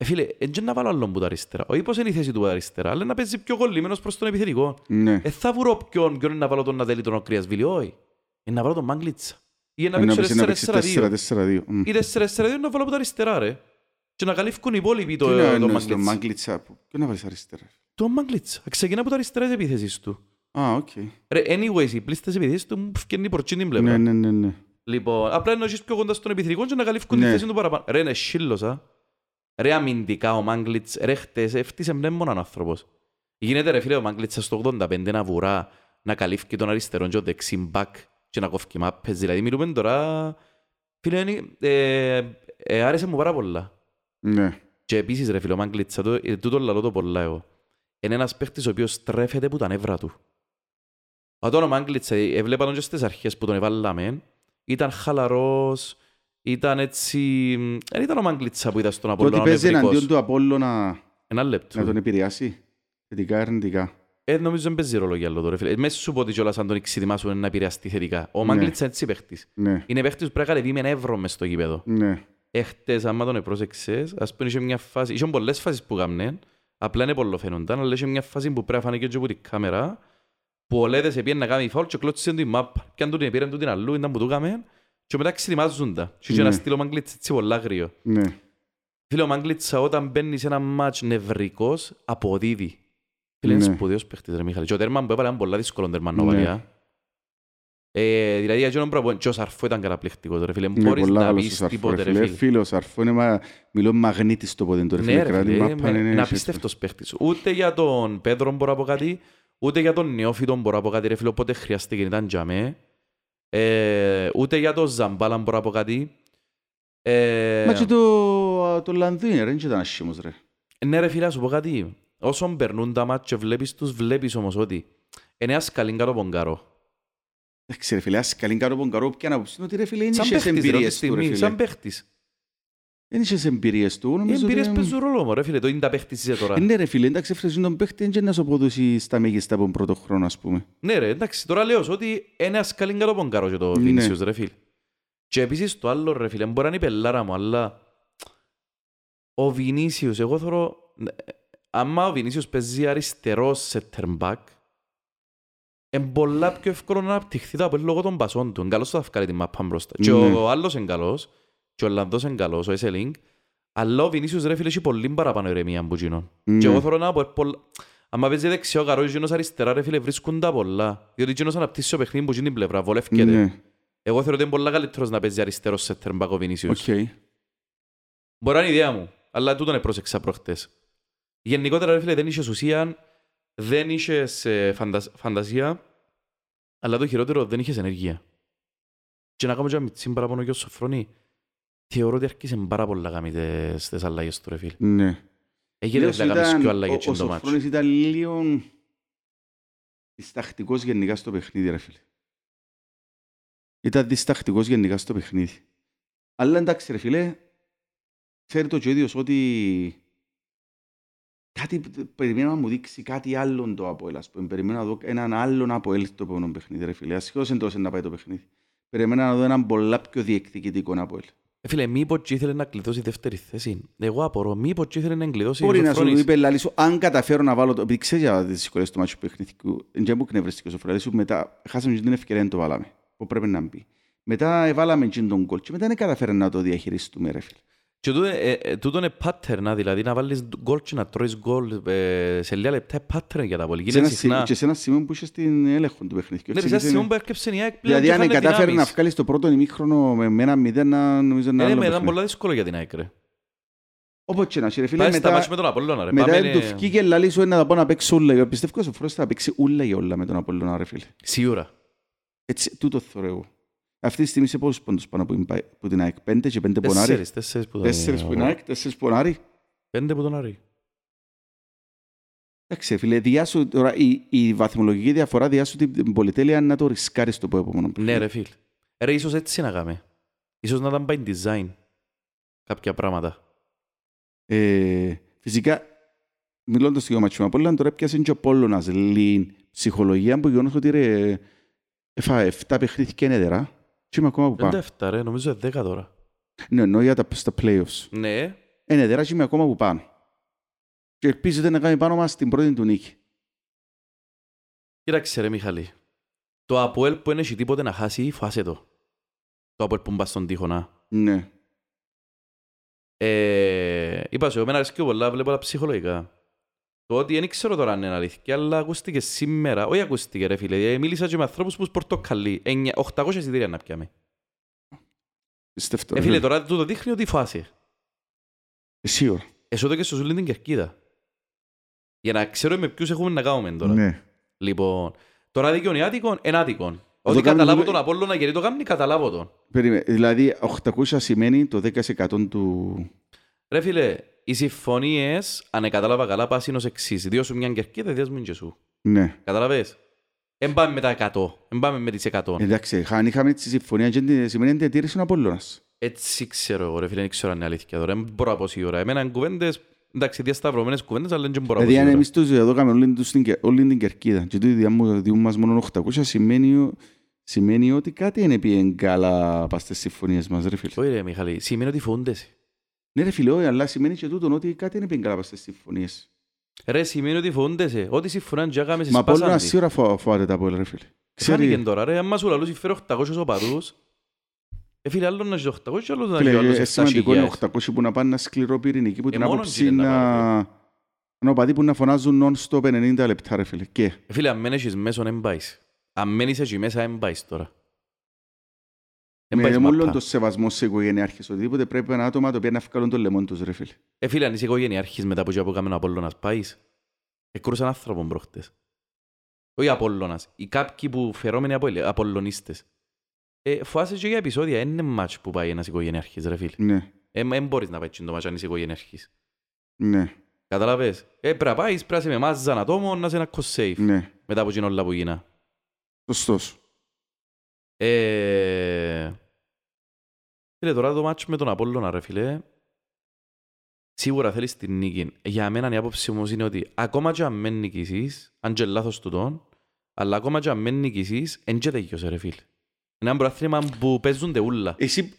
φίλε, έτσι να βάλω άλλον που τα αριστερά. Όχι πως είναι η θέση του που τα αριστερά, αλλά να παίζει πιο κολλημένος προς τον επιθετικό. Θα βρω ποιον είναι να βάλω τον Νατέλη τον Κρυασβίλη, όχι. Είναι να βάλω τον Μάγκλιτσα. Ή να παίξω 4-4-2. Ή 4-4-2 να βάλω από τα αριστερά ρε. Και να καλύφκουν οι υπόλοιποι το Μάγκλιτσα. Το Μάγκλιτσα, ποιο να βάλεις αριστερά. Το Μάγκλιτσα, ξεκινά από τα αριστερά της επίθεσης του. Α, οκ. Anyways, η πλήση της επίθεσης του μου φκένει η πορτσίνη την πλευρά. Ναι. Λοιπόν, απλά ενώ έχεις πιο κοντά στον επιθετικό και να καλύφκουν τη θέση του παραπάνω. Ρε, είναι σύλλος, α. Ρε αμυντικά ο Μάγκλιτς, ρε χτες, έφτιασε μνέμοναν άνθρωπος. Γίνεται ρε φίλε ο Μάγκλιτσα στο 85 να βουρά, να καλύφκει τον αριστερό και ο δεξί μπακ και να κόφκει μάπες. Δηλαδή μιλούμε τώρα, φίλε, άρεσε μου πάρα πολλά. Ναι. Και επίσης ρε φίλε ο Μάγκλιτσα, τούτο λαλώ το πολλά εγώ. Είναι ένας παίχτης ο οποίος στρέφεται που τα νεύρα του. Όταν ο Μάγκλιτσα, έβλεπα τον και στις αρχές που τον εβάλαμε, ήταν χαλαρός, ήταν έτσι... Δεν ήταν ο Μάγκλιτσα που ήταν στον Απόλλωνα νευρικός. Το ότι παίζει εναντίον του Απόλλωνα να τον επηρεάσει, θετικά ή αρνητικά. Νομίζω δεν παίζει ρόλο για άλλο τώρα. Μέσα σου πω ότι κιόλας αν τον εξειδημάσουν να επηρεαστεί θετικά. Ο Μάγκλιτσα είναι παίχτης. Είναι παίχτης που πρέπει να κατεβεί με ευρώ μες στο γήπεδο. Έχτες, άμα τον επρόσεξες, ας πούμε, είχε μια φάση, είχαν πολλές φάσεις που κάμνεν, απλά είναι πολλο φαίνονταν, αλλά είχε μια φάση που πρέπει να φάνε και από την κάμερα, που ο Λέδες έπιεν να κάνει φάουλ και κλώτσισε την μάπα, πιαν τον επήραν τον την αλλού, ήταν που του κάμεν, και μετά ξετοιμάζονται. Και είχε ένα στήλο Μάγκλιτσα έτσι πολλά γρήγορα. Φίλε, ο Μάγκλιτσα όταν μπαίνει σε ένα μάτς νευρικός, αποδίδει. Φίλε, είναι σπουδαίος παίχτης, ρε Μιχάλη. Και ο τέρμαν που έπαλε ήταν πολλά δύσκολο τέρμαν, νοβαλιά. Δηλαδή, για τον πρόβλημα, και ο Σαρφό ήταν καταπληκτικός, ρε φίλε. Μπορείς να πεις τίποτε, ρε φίλε. Φίλε, ο Σαρφό είναι, μιλώ, μαγνήτης το ποτέ, ρε φίλε. Είναι απίστευτος παίχτης. Ούτε για τον Πέδρο μπορώ από κάτι, ούτε για τον Νεόφιτο μπορώ από κάτι, ρε φίλε, οπότε χρειαστήκε, ήταν για μέ. Ούτε για τον Ζαμπάλα μπορώ από κάτι. Μα και το Λανδίνε, ρε, είναι και ήταν ασχήμος, ρε. Ναι, ρε φίλε, ας σου πω κάτι. Όσον περνούν τα μάτια, βλέπεις τους, βλέπεις όμως ότι είναι ασκαλήν κάτω πονκαρό. Ρε φίλε, ασκαλήν κάτω πονκαρό, ποια να αποψήνω ότι ρε φίλε, είναι είχες εμπειρίες του, ρε φίλε. Σαν παίχτης. Δεν είχες εμπειρίες του, νομίζω. Οι εμπειρίες παίζουν ρόλο μου, ρε φίλε, το είναι τα παίχτης είσαι τώρα. Ναι ρε φίλε, εντάξει, εφραζούν τον παίχτη, και να σου αποδώσει στα μέγιστα από τον πρώτο χρόνο, ας πούμε. Ναι ρε, εντάξει, τώρα λέω ότι είναι ασκαλήν κάτω πονκαρό και το Vinicius, ρε φίλε. Και επίσης το άλλο, ρε φίλε, μπορεί να είναι η πελάρα μου, αλλά ο Vinicius, εγώ θέλω. Άμα ο Vinicius παίζει αριστερός σε τερμπακ, είναι πολλά πιο εύκολο να αναπτυχθεί το λόγω των πασών του. Είναι καλός το αυκάρι την μαπά μπροστά. Και ο άλλος είναι καλός, και ο Ολλανδός είναι καλός, ο Esseling. Αλλά ο Vinicius, ρε φίλε, έχει πολύ παραπάνω ηρεμία από εκείνον. Και εγώ θέλω να πω, άμα παίζει δεξιό καρό, εκείνος αριστερά, ρε φίλε, βρίσκουν τα πολλά. Διότι εκείνος αναπτύσσει το παιχνίδι που γίνει την πλευρά, βολεύκεται. Εγώ θεωρώ ότι είναι πολλά καλύτερος να παίζει αριστερός σε τερμπακ ο Vinicius. Μπορεί να είναι ιδέα μου, αλλά τούτον επρόσεξα προχτές. Γενικότερα, ρε φίλε, δεν είχες ουσία, δεν είχες φαντασία, αλλά το χειρότερο, δεν είχες ενέργεια. Και να κάνω και αμυτσί παραπάνω και ο Σοφρώνη, θεωρώ ότι άρχισε πάρα πολλά γαμίτες τις αλλαγές του, ρε φίλε. Ναι. Έγινε να κάνεις πιο αλλαγές και το μάτσο. Ο Σοφρώνης ήταν λίγο διστακτικός γενικά στο παιχνίδι, ρε φίλε. Ήταν διστακτικός γενικά στο παιχνίδι. Αλλά εντάξει, ρε φίλε, ξέρει το και ο ίδιος ότι κάτι περιμένω να μου δείξει κάτι άλλον το ΑΠΟΕΛ, ας πούμε. Περιμένω να δω έναν άλλον ΑΠΟΕΛ στο επόμενο παιχνίδι, ρε φίλε. Ασχώς εντός να πάει το παιχνίδι. Περιμένω να δω έναν πολλά πιο διεκδικητικό ΑΠΟΕΛ. Φίλε, μήπως και ήθελε να κλειδώσει δεύτερη θέση. Εγώ απορώ, μήπως και ήθελε να κλειδώσει. Μπορεί να σου είπε, Λαλίσου, αν καταφέρω να βάλω το. Επειδή ξέρει για τις δυσκολίες του μάτσου παιχνιδιού, δεν μου κνευρίστηκε ο Σοφραλίσου, μετά χάσαμε την ευκαιρία να το βάλαμε. Που πρέπει να μπει. Μετά βάλαμε τον γκολ και μετά δεν καταφέραμε να το διαχειριστούμε, ρε φίλε. Και τούτο είναι pattern, δηλαδή να βάλεις γκολ και να τρώεις γκολ σε λίγα λεπτά pattern για τα πόλη. Και σε ένα σημείο που είσαι στην έλεγχο του παιχνιδιού. Ναι, σε ένα σημείο που έρκεψε η ΑΕΚ πλέον και φάνε δυνάμεις. Δηλαδή αν κατάφερε να βγάλεις το πρώτο ημίχρονο με ένα μηδέν, νομίζω να άλλο παιχνίδι. Ήταν πολύ δύσκολο για την ΑΕΚ, ρε. Όπως και να είσαι, ρε φίλε, μετά του φκήκε λαλίσου ένα να πω να παίξει ούλα. Πιστεύω ότι ο Φρόντς θα παίξει ούλα για όλα με τον Απόλλωνα, ρε φίλε. Σίγουρα. Έτσι, τούτο θεωρώ εγώ. Αυτή τη στιγμή σε πόσους πόντους πάνω από την ΑΕΚ, 5 και 5 πονάρι. 4 που είναι ΑΕΚ, 4 πονάρι. 5 πονάρι. Εντάξει φίλε, διάσου τώρα η βαθμολογική διαφορά διάσου την πολυτέλεια να το ρισκάρεις το επόμενο. Ναι ρε φίλ. Ρε ίσως έτσι να κάνουμε. Ίσως να ήταν by design κάποια πράγματα. Φυσικά, μιλώντας για το ματσιμό Απόλλωνα, τώρα πιάσε και ο Απόλλωνας λιν ψυχολογία που γεγονός ότι ρε έφαγε 7 παιχνίδια και νέδερα. Είμαι ακόμα που πάνω. 7 ρε, νομίζω 10 τώρα. Ναι, εννοώ για στα play-offs. Ναι. Είναι δερά και είμαι ακόμα που πάνω. Και ελπίζετε να κάνει πάνω μας την πρώτη του νίκη. Κοίταξε ρε Μιχαλή. Το ΑΠΟΕΛ που δεν έχει τίποτε να χάσει, φάσε το. Το ΑΠΟΕΛ που μπας στον τοίχο να. Ναι. Είπα σου, εγώ μένα αρέσκει πολλά, βλέπω τα ψυχολογικά. Το ότι δεν ξέρω τώρα αν είναι αλήθεια, αλλά ακούστηκε σήμερα, όχι ακούστηκε ρε φίλε, μίλησα και με ανθρώπους που σπορτοκαλεί, 800 εισιτήρια να πιάμε. Πιστεύω. Φίλε, τώρα το δείχνει ότι φάση. Σίγουρα. Εσώτο και στο Ζουλήν την Κερκίδα. Για να ξέρω με ποιους έχουμε να κάνουμε τώρα. Ναι. Λοιπόν, τώρα δικαιών ιάτικων, ενάτικων. Ότι καταλάβω τον Απόλλωνα γιατί το κάνει, καταλάβω τον. Περίμενε, δηλαδή 800 σημαίνει το 10% του. Ρε φίλε, οι συμφωνίες, αν κατάλαβα καλά, πας είναι ως εξής. Δύο σου μια Κερκίδα, δύο σου μην και σου. Ναι. Καταλαβες. Εν πάμε με τα 100, εν πάμε με τις 100. Εντάξει, αν είχαμε τη συμφωνία και σημαίνει ότι διατήρησε ο Απόλλωνας. Έτσι ξέρω εγώ, ρε φίλε, δεν ξέρω αν είναι αλήθεια τώρα. Δεν μπορώ να πω σίγουρα. Εμένα είναι κουβέντες, εντάξει, διασταυρωμένες κουβέντες, αλλά δεν μπορώ να πω σίγουρα. Δηλαδή, εμείς τους δεδόκαμε όλη την Κερκίδα και διούν μας μόνο 800, σημαίνει ότι κάτι είναι πιέν καλά πας στις συμφωνίες μας, ρε φίλε. Όχι ρε Μιχάλη, σημαίνει ότι φούντες. Ναι ρε φίλε, όχι, αλλά σημαίνει και τούτον ότι κάτι είναι πενκάλα στις συμφωνίες. Ρε, σημαίνει ότι φοβούντεσαι. Ό,τι συμφωνάνε και έκαμε σε σπάσαντι. Μα Απόλλωνα σίγουρα φοβάται τα Απόλλωνα, ρε φίλε. Ξέρει και τώρα, ρε, άμα σου λαλούς φέρω 800 οπαδούς, Φίλε, άλλο να ζει 800 και άλλο να ζει 800. Είναι σημαντικό είναι 800 που να πάνε ένα σκληρό πυρηνική που την άποψη να... Νοπαδί που να φωνάζουν non-stop 90 λεπτά, ρε φίλε. Και... Φίλε, αν μένεις εσύ μέσα, δεν πάεις. Αν μένεις εσύ μέσα, δεν πάεις τώρα. Με όλον το σεβασμό σε οικογενειάρχες, οτιδήποτε πρέπει ένα άτομα το οποίο να βγάλουν τον λαιμόν τους, ρε φίλε. Φίλε, αν είσαι οικογενειάρχης μετά από κάμενο Απόλλωνας πάεις, εκκρούσαν άνθρωπον προχτές. Όχι Απόλλωνας, οι κάποιοι που φερόμενοι Απόλλωνίστες. Φοάσαι και για επεισόδια, είναι μάτς που πάει ένας οικογενειάρχης, ρε φίλε. Ναι. Εν μπορείς να πάει το μάτς αν είσαι οικογενειάρχης. Ναι. Καταλαβες. Πρέπει να πάεις, πρέπει να είσαι με μάζες ανατόμων, να είσαι ένα κοσέιφ. Ναι. Μετά από την όλα που γίνα. Σωστός. Φίλε, τώρα το μάτς με τον Απόλλωνα, ρε φίλε. Σίγουρα θέλεις την νίκη. Για μένα η άποψη όμως είναι ότι ακόμα και αν μεν νικήσεις, αν και λάθος του τον, αλλά ακόμα και αν μεν νικήσεις, εν και τέγιωσε, ρε φίλε. Είναι ένα προάθλημα που παίζονται όλα. Εσύ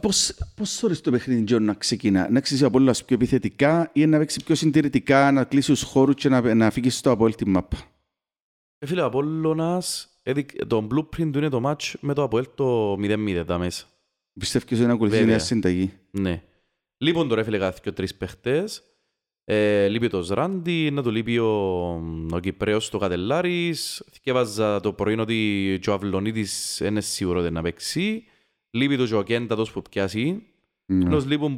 πώς θέλεις το παιχνίδι να ξεκινά, να ξεκινήσεις από όλα πιο επιθετικά ή να παίξεις πιο συντηρητικά, να κλείσεις τους χώρους και να φύγεις στο Απόελ τη μάπα. Φίλε, ο Απόλλωνας, το blueprint του είναι το match με το Απόελ το 0-0 τα μέσα. Πιστεύεις ότι να ακολουθείς μια συνταγή. Ναι. Λείπουν τώρα, φίλε, κάθε και τρεις παίχτες. Λείπει το Ζράντι, να του λείπει ο Κυπρέος στο Κατελάρης. Θυκεύαζα το πρωί ότι ο Αυλωνίτης είναι σίγουρο να παίξει. Λείπει το Ζωκέντα τόσο που πιάσει. Ναι. Ενός λείπουν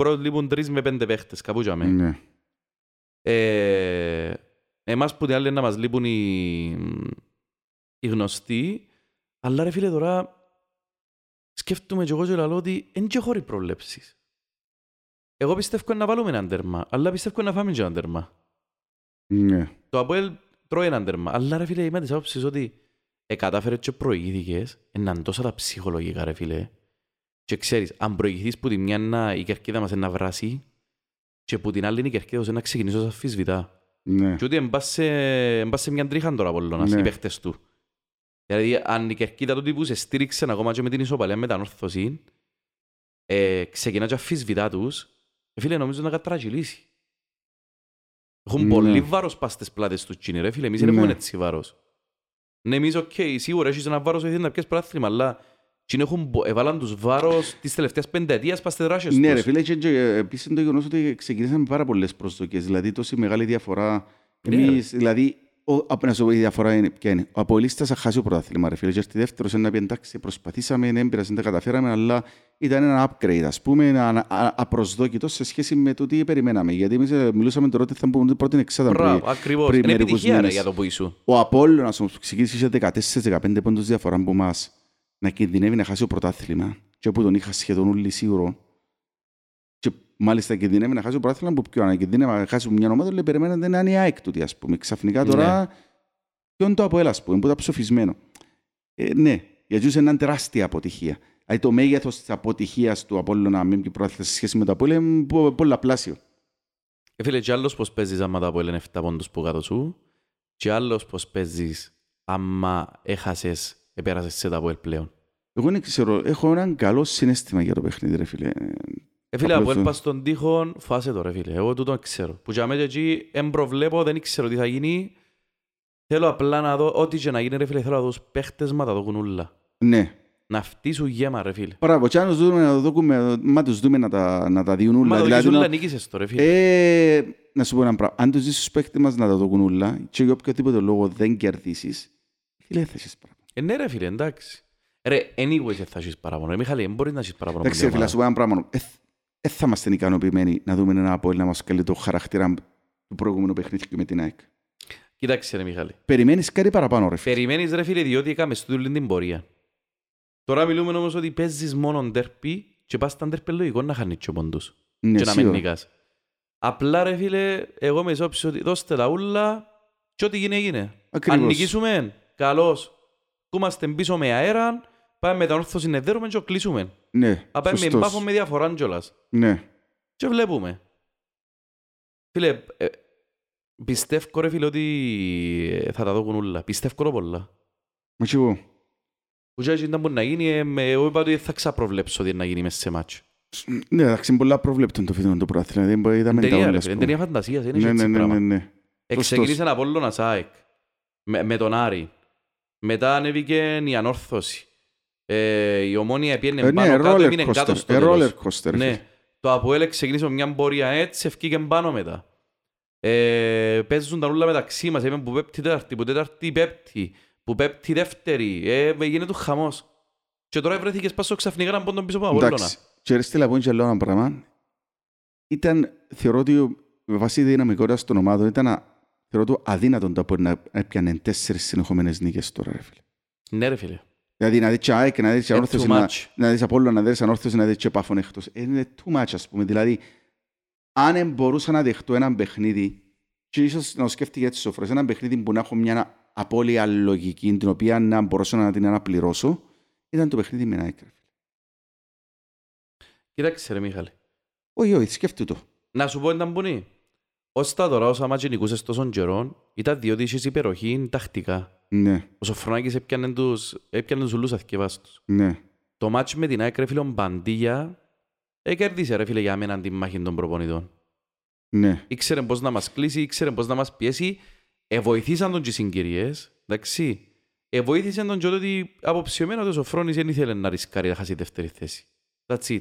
3 με 5 παίχτες, κάπου για μένα. Ναι. Εμάς που την άλλη να μας λείπουν οι γνωστοί. Αλλά ρε φίλε τώρα, σκέφτομαι και εγώ και λαλώ ότι δεν και χωρί προβλέψεις. Εγώ πιστεύω να βάλουμε έναν τέρμα, αλλά πιστεύω να φάμε και έναν τέρμα. Ναι. Το Αποέλ τρώει έναν τέρμα, αλλά ρε φίλε είμαι της άποψης ότι κατάφερε και προηγήθηκες, έναν τόσο τα ψυχολογικά ρε φίλε. Και ξέρεις, αν προηγηθείς που τη μια η κερκίδα μας να βράσει και που την άλλη η κερκίδα μας να ξεκινήσει ως αφισβητά. Ναι. Και ότι εμπάσε μια τρίχαν τώρα Απολλώνας, οι παίχτες του. Δηλαδή αν η κερκίδα του τύπου σε στήριξε ακόμα και με την ισοπαλία μετανόρθωση, ξεκινά και αφισβητά τους. Φίλε, νομίζω να κατραγγυλίσει. Έχουν πολύ βάρος πας στις πλάτες του Κίνη, ρε φίλε. Εμείς δεν έχουμε έτσι βάρος. Ναι, εμείς, οκ, σίγουρα έχεις ένα βάρος να πιέσεις πράθλημα, αλλά έβαλαν τους βάρος της τελευταίας πενταετίας πας στις δράσεις τους. Ναι, ρε φίλε, επίσης είναι το γεγονός ότι ξεκινήσαμε πάρα πολλές προσδοκίες. Δηλαδή, τόση μεγάλη διαφορά. Εμείς, δηλαδή, να σου πω η διαφορά είναι ποια είναι. Ο Αποελίστας θα χάσει το πρωτάθλημα, ρε φίλε. Και στη δεύτερος είναι να πει εντάξει, προσπαθήσαμε, δεν πειράζει, δεν τα καταφέραμε, αλλά ήταν ένα upgrade, ας πούμε, ένα απροσδόκητο σε σχέση με το τι περιμέναμε. Γιατί εμείς μιλούσαμε τώρα ότι θα μπούμε την πρώτη εξάδα. Μπράβο, ακριβώς. Είναι επιτυχία, ρε, για το που ήσου. Ο Απόλλωνας όμως ξεκίνησε σε 14-15 πόντους διαφορά από εμάς να κινδυνεύει να χάσει το πρωτάθλημα. Και όπου τον είχα σχεδόν όλοι σίγουρο. Μάλιστα κινδυνεύει να χάσει το πρωτάθλημα που πιο ανακινδυνεύει να χάσει μια ομάδα, λέει περιμένατε να είναι η ΑΕΚ τούτη, ας πούμε. Ξαφνικά τώρα, ποιο είναι το Αποέλ, ας πούμε, που ήταν ψοφισμένο. Ναι, για τους είναι τεράστια αποτυχία. Δηλαδή το μέγεθος της αποτυχίας του Απόλλωνα με την πρωτάθλημα σε σχέση με το Αποέλ είναι πολλαπλάσιο. Φίλε, κι άλλος πως παίζεις άμα το Αποέλ είναι 7 πόντους που κάτω σου, κι άλλος πως παίζεις άμα έχασες, επέρασες σε το Αποέλ πλέον. Εγώ δεν ξέρω, έχω έναν καλό συναίσθημα για το παιχνίδι, ρε φίλε. Φίλε, από έλπα στον τοίχον, φάσε το ρε φίλε, εγώ τούτο ξέρω. Που για μένα εκεί εμπροβλέπω, δεν ξέρω τι θα γίνει. Θέλω απλά να δω ό,τι και να γίνει ρε φίλε, θέλω να δω τους παίχτες μα τα δώκουν ούλα. Ναι. Να φτύσουν γέμα ρε φίλε. Παράβο, και αν τους δούμε να δούμε, μα τους δούμε να τα δίνουν ούλα. Μα δηλαδή, ούλα νίκησες το ρε φίλε. Να σου πω έναν πράγμα, αν τους δεις τους παίχτες μας να τα δώκουν ούλα και για οποιοδήποτε λόγο δεν κερδίσεις, φίλε, θα έχεις πράγμα. Ναι ρε φίλε, εντάξει. Ρε, anyway, θα έχεις παράπονο. Μιχάλη, μπορείς να έχεις παράπονο. Εντάξει, φίλε, σου πω έναν πράγμα. Δεν θα είμαστε ικανοποιημένοι να δούμε έναν Αποέλ να μας καλεί το χαρακτήρα του προηγούμενου παιχνίδιου με την ΑΕΚ. Κοιτάξτε, ρε Μιχάλη. Περιμένεις κάτι παραπάνω, ρε φίλε. Περιμένεις, ρε φίλε, διότι έκαμε στο δουλειά την πορεία. Τώρα μιλούμε όμως ότι παίζεις μόνο ντέρπι και πας στα ντέρπι λογικό να χάνεις και πόντους. Ναι, και να μην νικάς. Απλά, ρε φίλε, εγώ με ισόψη ότι δώστε τα ούλα και ό,τι γίνει, έγινε. Ακριβώς. Αν νικήσουμε, καλώς. Κούμαστε πίσω με αέρα. Πάμε μετανόρθω συνεδέρουμε και κλείσουμε. Ναι, πάμε με μπάφο με διαφορά κιόλας. Ναι. Και βλέπουμε. Φίλε, πιστεύω ρε φίλε ότι θα τα δω κουνούλα. Πιστεύω ρε πολλά. Μα κι εγώ. Ουζάζει να μπορεί να γίνει, εγώ είπα ότι θα ξαπροβλέψω τι να γίνει μέσα σε μάτσο. Ναι, εντάξει, είναι πολλά προβλέπτων το φίδωνο το πρόθυμα. Είναι ταινία φαντασίας, είναι έτσι πράγμα. Ξεκινήσαν Απόλλωνας ΑΕΚ, με τον Άρη. Μετά ανέβηκε η Ανόρθωση. Η Ομόνια πήγαινε πάνω κάτω, έμεινε κάτω στο τέλος. Ναι. Το ΑΠΟΕΛ ξεκίνησε μια πορεία έτσι, ευκήκε πάνω μετά. Παίζουν τα ρούλα μεταξύ μας, που πέπτει τέταρτη, που τέταρτη πέπτει, που πέπτει δεύτερη, γίνεται του χαμός. Και τώρα βρέθηκες πάσο ξαφνικά να πόντον πίσω από τον Απόλλωνα. Εντάξει, και έρεστε λοιπόν και λέω ένα πράγμα. Ήταν, θεωρώ ότι βάσει δυναμικότητας των ομάδων, ήταν θεωρώ αδύνατον το Απόλλη να έπιανε 4 συνεχόμενες νίκες τώρα, ρε φίλε. Ναι, ρε φίλε. Δηλαδή να δεις και ΑΕΚ, να δεις Ανόρθωση, να δεις Απόλλωνα, να δεις Ανόρθωση, να δεις και Πάφων εκτός. Είναι too much, ας πούμε. Δηλαδή, αν μπορούσα να δεχτώ έναν παιχνίδι, και ίσως να σκέφτηκα έτσι σοφρός, έναν παιχνίδι που να έχω μια απώλεια λογική, την οποία να μπορούσα να την αναπληρώσω, ήταν το παιχνίδι με ΑΕΚ. Κοιτάξτε ρε Μιχάλη. Όχι, σκέφτου το. Να σου πω ήταν πουνή. Ως τα τώρα, όσα μάτια νικούσες τόσων καιρών, ήταν διότι είχες υπεροχή τακτικά. Ναι. Ο Σοφρώνης έπιανε τους ουλούς αθκευάστους. Ναι. Το μάτσο με την ΑΕΚ, ρε φίλε, ο Μπαντίγια κέρδισε, ρε φίλε, για μένα τη μάχη των προπονητών. Ναι. Ήξερε πώς να μας κλείσει, ήξερε πώς να μας πιέσει. Βοήθησαν τον και οι συγκυρίες, εντάξει. Βοήθησαν τον και ότι αποψιωμένο ότι ο Σοφρώνης δεν ήθελε να ρισκάρει να χάσει δεύτερη θέση. That's it.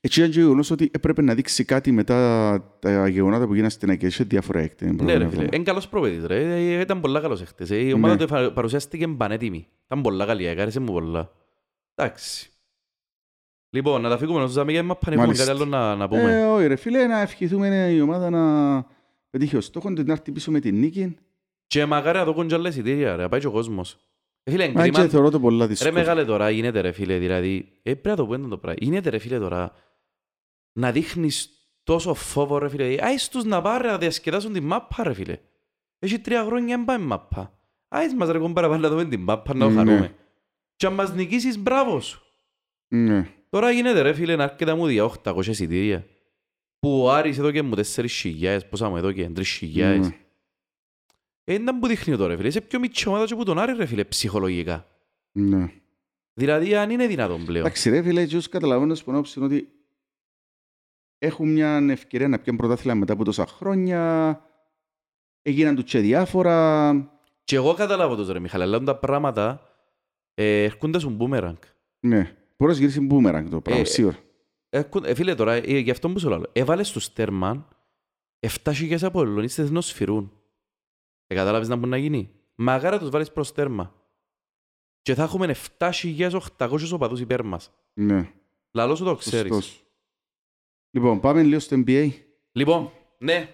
Έτσι ήταν και γεγονός ότι έπρεπε να δείξει κάτι μετά τα γεγονότα που γίνανε στην ΑΕΚ. Είχε διάφορα έκτη. Ναι, ρε φίλε. Είναι καλός προπαιδής, ρε. Ήταν πολλά καλός χτες. Η ομάδα του παρουσιάστηκε πανέτοιμη. Ήταν πολλά καλή. Έκαρισε μου πολλά. Εντάξει. Λοιπόν, να τα φύγουμε να τους δάμε γιατί μας πανεύουμε κάτι άλλο να πούμε. Όχι ρε φίλε, να ευχηθούμε η ομάδα να πετύχει ο στόχο να έρθει πίσω με την νίκη. Και μακάρι να δοκούν και άλλες ειτήρια, ρε. Πάει και ο κόσμος. Μάγκε θεωρώ το πολλά δύσκολο. Ρε μεγάλε τώρα, γίνεται ρε φίλε, δηλαδή, πρέπει να το πούμε το πράγμα. Γίνεται ρε φίλε τώρα, να δείχνεις τόσο φόβο ρε φίλε, άις τους να πάρε να διασκεδάσουν την μάπα ρε φίλε. Έχει 3 χρόνια να πάει μάπα. Άις μας ρε κομπάρα πάνε να δούμε την μάπα, να το χαρούμε. Και αν μας νικήσεις, μπράβο σου. Τώρα γίνεται ρε φίλε, να αρκετά μου διά 800 εισιτήρια. Που ο Άρης εδώ και μου 4.000, πόσα μου εδώ και 3.000. Έναν που δείχνει το ρε φίλε, είσαι πιο μητσή ομάδα και που τον Άρη ρε φίλε, ψυχολογικά. Ναι. Δηλαδή αν είναι δυνατόν πλέον. Εντάξει ρε φίλε, και όσοι καταλαβαίνω σπονόψιν ότι έχουν μια ευκαιρία να πιάνε πρωτάθλημα μετά από τόσα χρόνια, έγιναν του και διάφορα. Και εγώ καταλάβω τους ρε Μιχάλη, αλλά τα πράγματα έρχονται στον μπούμεραγκ. Ναι, μπορείς να γυρίσεις μπούμεραγκ το πράγμα, σίγουρα. Φίλε τώρα, γι' αυτό που σου λέω, έβαλες τους τέρμαν, 7.000 Απολλωνίστες να σφυρούν. Κατάλαβες να μπορεί να γίνει. Μαγάρα τους βάλεις προς τέρμα. Και θα έχουμε 7.800 οπαδούς υπέρ μας. Ναι. Λαλό σου το ξέρεις. Σωστός. Λοιπόν, πάμε λίγο στο NBA. Λοιπόν, ναι.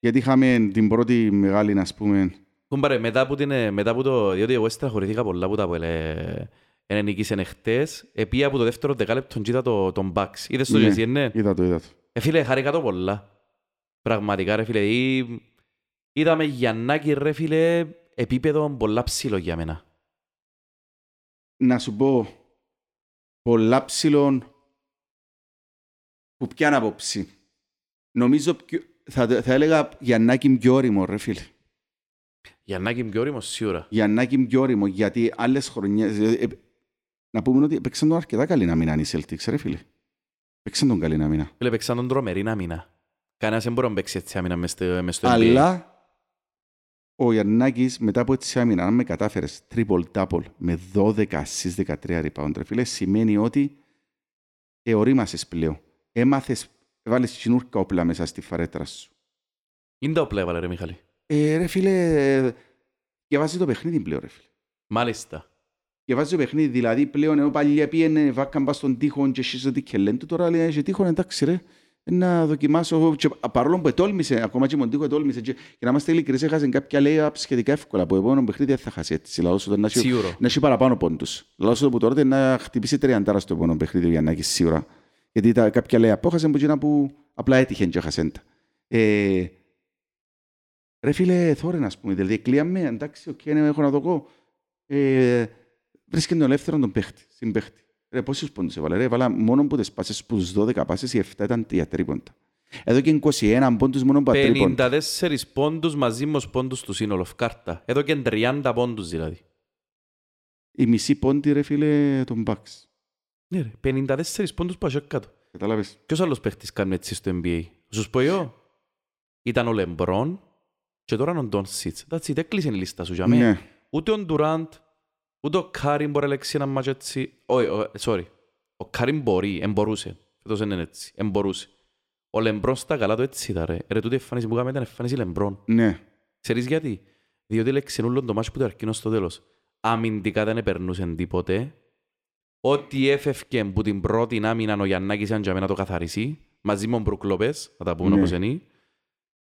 Γιατί είχαμε την πρώτη μεγάλη, να πούμε. Κομπάρε, μετά από το... Διότι εγώ στραχωρηθήκα πολλά που τα πολλές ενενικήσαν χτες. Επία από το δεύτερο δεκάλεπτο κοίτα τον Bucks. Είδες το Jesse, ναι. Είδα το. Φίλε, χαρήκα το πολλά. Πραγματικά, ρε φίλε, είδαμε Γιαννάκη ρε φίλε, επίπεδο πολλά ψηλό για μένα. Να σου πω, πολλά ψηλό που πιάνε απόψη. Νομίζω, θα έλεγα Γιαννάκη πιο όριμο ρε φίλε. Γιαννάκη πιο όριμο σίγουρα. Γιαννάκη πιο όριμο, γιατί άλλες χρονιές... να πούμε ότι παίξαν τον αρκετά καλή να μήνα οι Celtics ρε φίλε. Παίξαν τον καλή να μήνα. Φίλε, παίξαν τον τρομερή να μήνα. Κανένας δεν μπορεί να παίξει έτσι άμυνα μες στο NBA. Αλλά ο Γιαννάκης μετά από έτσι άμυνα, αν με κατάφερες triple-double με 12 στις 13 rebound, ρε φίλε, σημαίνει ότι ορίμασες πλέον. Έμαθες, βάλεις τσινούρκα όπλα μέσα στη φαρέτρα σου. Είναι τα όπλα έβαλε ρε Μιχαλή. Ρε φίλε, και βάζει το παιχνίδι πλέον ρε φίλε. Μάλιστα. Και βάζει το παιχνίδι, δηλαδή πλέον ενώ παλιά πήγαινε βάκαν πας στον τείχον και σχίζονται και λένε του τώρα, λέει, και τείχον, εντάξει, ρε. Να δοκιμάσω, παρόλο που ετόλμησε, ακόμα και Μοντίκο ετόλμησε και να είμαστε ειλικρινείς, έχασαν κάποια lay-up σχετικά εύκολα, που επόμενο παιχνίδι θα χάσει έτσι, λαός όταν να έχει παραπάνω πόντους. Λαός που τώρα να χτυπήσει 30 στο επόμενο παιχνίδι για να έχει σίγουρα. Γιατί τα κάποια lay-up που έχασαν που απλά έτυχαν και έχασαν τα. Ρε φίλε, θόρεν ας πούμε, δηλαδή κλείαμε, εντάξει, οκ, έχω να το κόω. Βρίσκεται τον ελεύθερο τον παίχτη, συμπαίχτη. Ρε πόσους πόντους έβαλε, ρε έβαλα μόνο που τις πάσες, που τους 12 πάσες, οι 7 ήταν για τρίποντα. Εδώ και 21 πόντους μόνο από τρίποντα. 54 πόντους μαζί με τους πόντους του σύνολο, φκάρτα. Εδώ και 30 πόντους δηλαδή. Η μισή πόντη ρε φίλε τον Bucks. Ναι ρε, 54 πόντους πάσαι κάτω. Καταλάβες. Ποιος άλλος παίχτης κάνει έτσι στο NBA. Σου πω εγώ, ήταν ο Λεμπρόν και τώρα είναι ο Ντόντσιτς. That's it, έκλεισε η λίστα σου για μένα. Ούτε ο Ντουράντ, Ούτε ο Κάριν μπορεί να λέξει ένα μάτς έτσι. Ο Κάριν μπορεί, εμπορούσε. Φέτος δεν είναι έτσι, εμπορούσε. Ο Λεμπρόν στα καλά το έτσι ήταν ρε. Ρε τούτη εμφάνιση που κάναμε ήταν εμφάνιση Λεμπρόν. Ναι. Ξέρεις γιατί? Διότι λέξε όλο το μάτς που το αρκίνω στο τέλος. Αμυντικά δεν επερνούσαν τίποτε. Ό,τι έφευκε που την πρώτη άμυνα ο Γιαννάκης αν για μένα το καθαρίσει. Μαζί με ο Μπρουκλόπες, θα τα πούμε όπως είναι.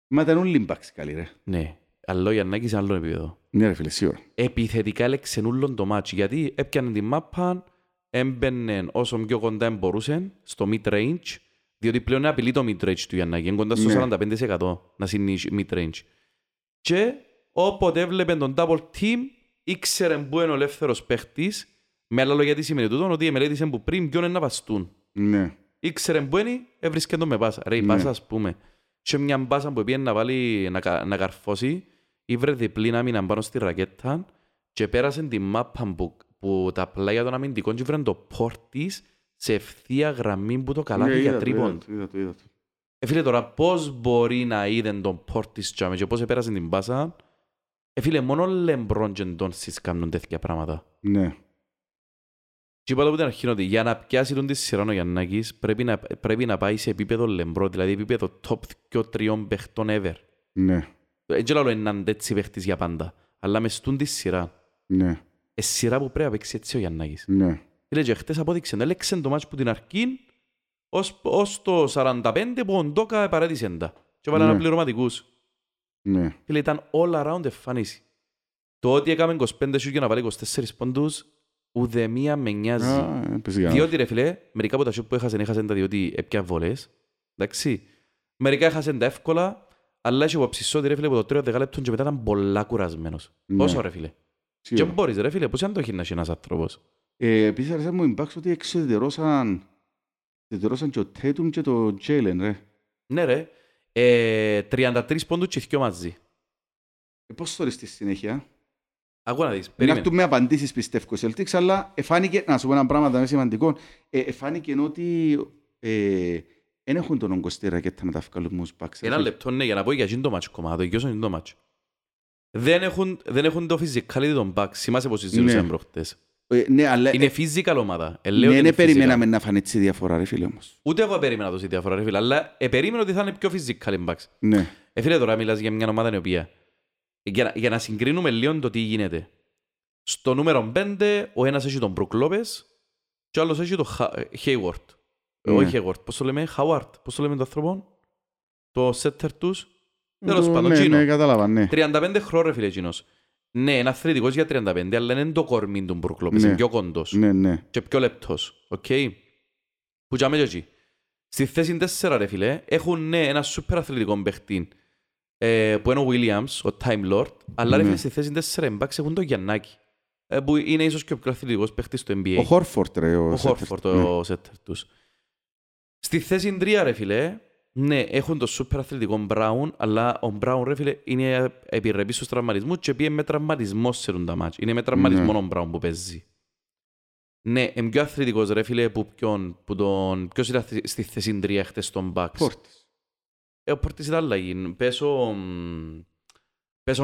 Μα ήταν όλοι μπαξ καλή ρε. Ναι. Αλλά ο Γιαννάκης άλλο επίπεδο. Ναι ρε φίλε, σίγουρα. Επιθετικά έλεξε όλον το μάτσι, γιατί έπιανε τη μάπα, έμπαινε όσο πιο κοντά μπορούσε στο mid-range, διότι πλέον απειλεί το mid-range του Γιαννάκη, είναι κοντά στο 45% να συνήθει mid-range. Και όποτε έβλεπε τον double team, ήξερε που είναι ο ελεύθερος παίχτης, με άλλα λόγια τι σημαίνει τούτο, ότι εμελέτησαν που πριν ποιον είναι να βαστούν. Ναι. Ήξερε που είναι, έβρισκε τον με πάσα. Ρε η πάσα ας πούμε. Και μια μπάσα που πήγαινε να βάλει να καρφώσει, ήβρε διπλή να μείναν πάνω στη ρακέτα και πέρασε τη μάπα που τα πλάγια των αμυντικών και ήβραν το Portis σε ευθεία γραμμή που το καλάθι για τρίποντ. Φίλε τώρα πώς μπορεί να είδαν τον Portis και πώς πέρασε την μπάσα. Φίλε μόνο Λεμπρόν και Ντόντσιτς κάνουν τέτοια πράγματα. Ναι. Και είπα το που ήταν αρχήν ότι για να πιάσει τον τη σειρά ο Γιαννάκης πρέπει να πάει σε επίπεδο Λεμπρό, δηλαδή επίπεδο top 2-3 παιχτών ever. Ναι. Έτσι λέω έναν τέτοι παιχτής για πάντα, αλλά με στούν τη σειρά. Ναι. Σειρά που πρέπει να παίξει έτσι ο Γιαννάκης. Ναι. Έλεγε χτες απόδειξε, έλεξε το μάτσο που την αρκήν ως το 45 που ο Ντόκα παρέτησε τα. Και έβαλαν απληρωματικούς. Ναι. Ήταν all around εμφανίση. Το ότι έκαμε 25 σιούτ για να βάλει 24 πόντους, ούτε μία με νοιάζει. Διότι ρε φίλε, μερικά από τα σιούτ που έχασαν τα διότι έπιαν βολές. Εντάξει. Μερικά έχασαν τα εύκολα, αλλά είχε υποψισότη ρε φίλε από το 3-10 λεπτών και μετά ήταν πολλά κουρασμένος. Πόσο ρε φίλε. Και μπορείς ρε φίλε, πώς αν το έχει να έχει ένας άνθρωπος. Επίσης αρέσαν μου υπάρξει ότι εξεδερώσαν και ο Τέτουμ και το Τζέιλεν ρε. Ναι ρε. 33 πόντου και δυο μαζί. Πώς θωρείς τη συνέχεια. Ακούω να δεις. Να έχουμε απαντήσεις πιστεύω ο Celtics, αλλά εφάνηκε, να σου πω ένα πράγμα που είναι σημαντικό, εφάνηκε ότι δεν έχουν τον ογκωστή ρακέτα να τα βγάλουν μους Bucks. Ένα λεπτό ναι, για να πω για γίνει το μάτσο κομμάτι, το γιώσον γίνει το μάτσο. Δεν έχουν το physicality των Bucks, σημάσαι πως συζητούσαν προχτές. Ναι, αλλά... Είναι physical ομάδα. Ναι, περιμέναμε να φάνε έτσι διαφορά ρε φίλε όμως. Ούτε εγώ περίμενα να δώσει διαφορά ρε φίλε, αλλά περίμενα ότι θα είναι πιο physical οι Bucks. Ναι. Φίλε τώρα μιλάς για μια ομάδα η οποία για να συγκρίνουμε λίγο το τι γίνεται. Στο νούμερο 5 ο ένας έχει τον Brook Lopez και ο άλλος έχει τον Hayward. Όχι Hayward, πώς το λέμε, Howard, πώς το λέμε τον άνθρωπο. Το setter τους. Τέλος πάντων, Gino. Ναι, κατάλαβα, ναι. 35 χρόνο ρε φίλε Gino's. Ναι, είναι αθλητικός για 35, αλλά είναι το κορμί του Brook Lopez, είναι πιο κοντός και πιο λεπτός. Που και αμέσως εκεί. Στη θέση 4 ρε φίλε έχουν ένα σούπερ αθλητικό παίχτη. Που είναι ο Williams, ο Time Lord, αλλά ρε φίλε στη θέση 4 εμπάξ έχουν τον Γιαννάκη, που είναι ίσως και ο πιο αθλητικός παίχτης στο NBA. Ο Χόρφορτ ρε, ο Χόρφορτ, ο σέτερ τους. Στη θέση 3 ρε φίλε, ναι, έχουν τον σούπερ αθλητικό Brown, αλλά ο Brown ρε φίλε είναι επιρρεπής στους τραυματισμούς και πήγε με τραυματισμό σε ρουν τα μάτς. Είναι με τραυματισμό ο Brown που παίζει. Ναι, είναι πιο αθλητικός ρε φίλε που ποιος ήταν στη θέση 3 χτες των Bucks. Ο Portis ήταν αλλαγή. Πες ο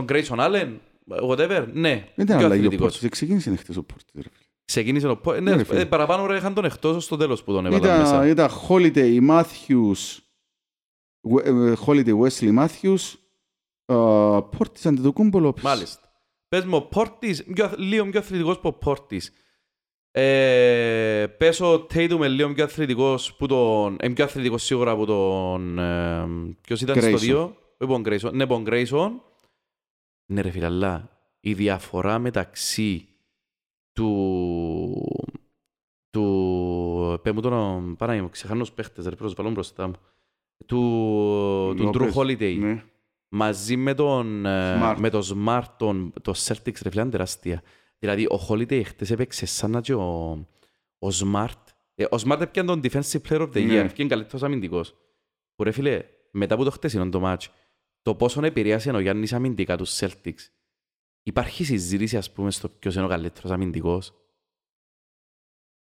Grayson Allen, whatever, ναι. Δεν ήταν αλλαγή ο Portis, ξεκίνησε χτες ο Portis. Ξεκίνησε ο Portis, ναι, παραπάνω ρε είχαν τον εκτός στο τέλος που τον έβαλαν μέσα. Ήταν Holiday, Matthews, Holiday, Wesley Matthews, Portis, Αντετοκούμπολο. Μάλιστα. Πες μου ο Portis, λίγο πιο αθλητικός που ο Portis. Πες ο Tatum είναι λίγο πιο αθλητικός που τον... Είναι πιο αθλητικός σίγουρα από τον... Ποιος ήταν Grayson. Στο 2? Grayson. Ναι, πον Grayson. Ναι ρε φίλε, αλλά η διαφορά μεταξύ του... Πες μου τον... Παρά, ξεχάνω τους παίχτες, ρε πέρα, παλόν μπροστά μου. Του Drew Holiday. Ναι. Μαζί με τον... Smart. Με τον Smart, το Celtics ρε φίλε, είναι τεράστια. Δηλαδή, ο Holiday χτες έπαιξε σαν να και ο Smart. Ο Smart έπιανε τον Defensive Player of the Year, έπιανε καλύτερος αμυντικός. Που ρε φίλε, μετά που το χτες είναι το μάτσο, το πόσο επηρεάσαν ο Γιάννης αμυντικά τους Celtics. Υπάρχει συζήτηση, ας πούμε, στο ποιος είναι ο καλύτερος αμυντικός.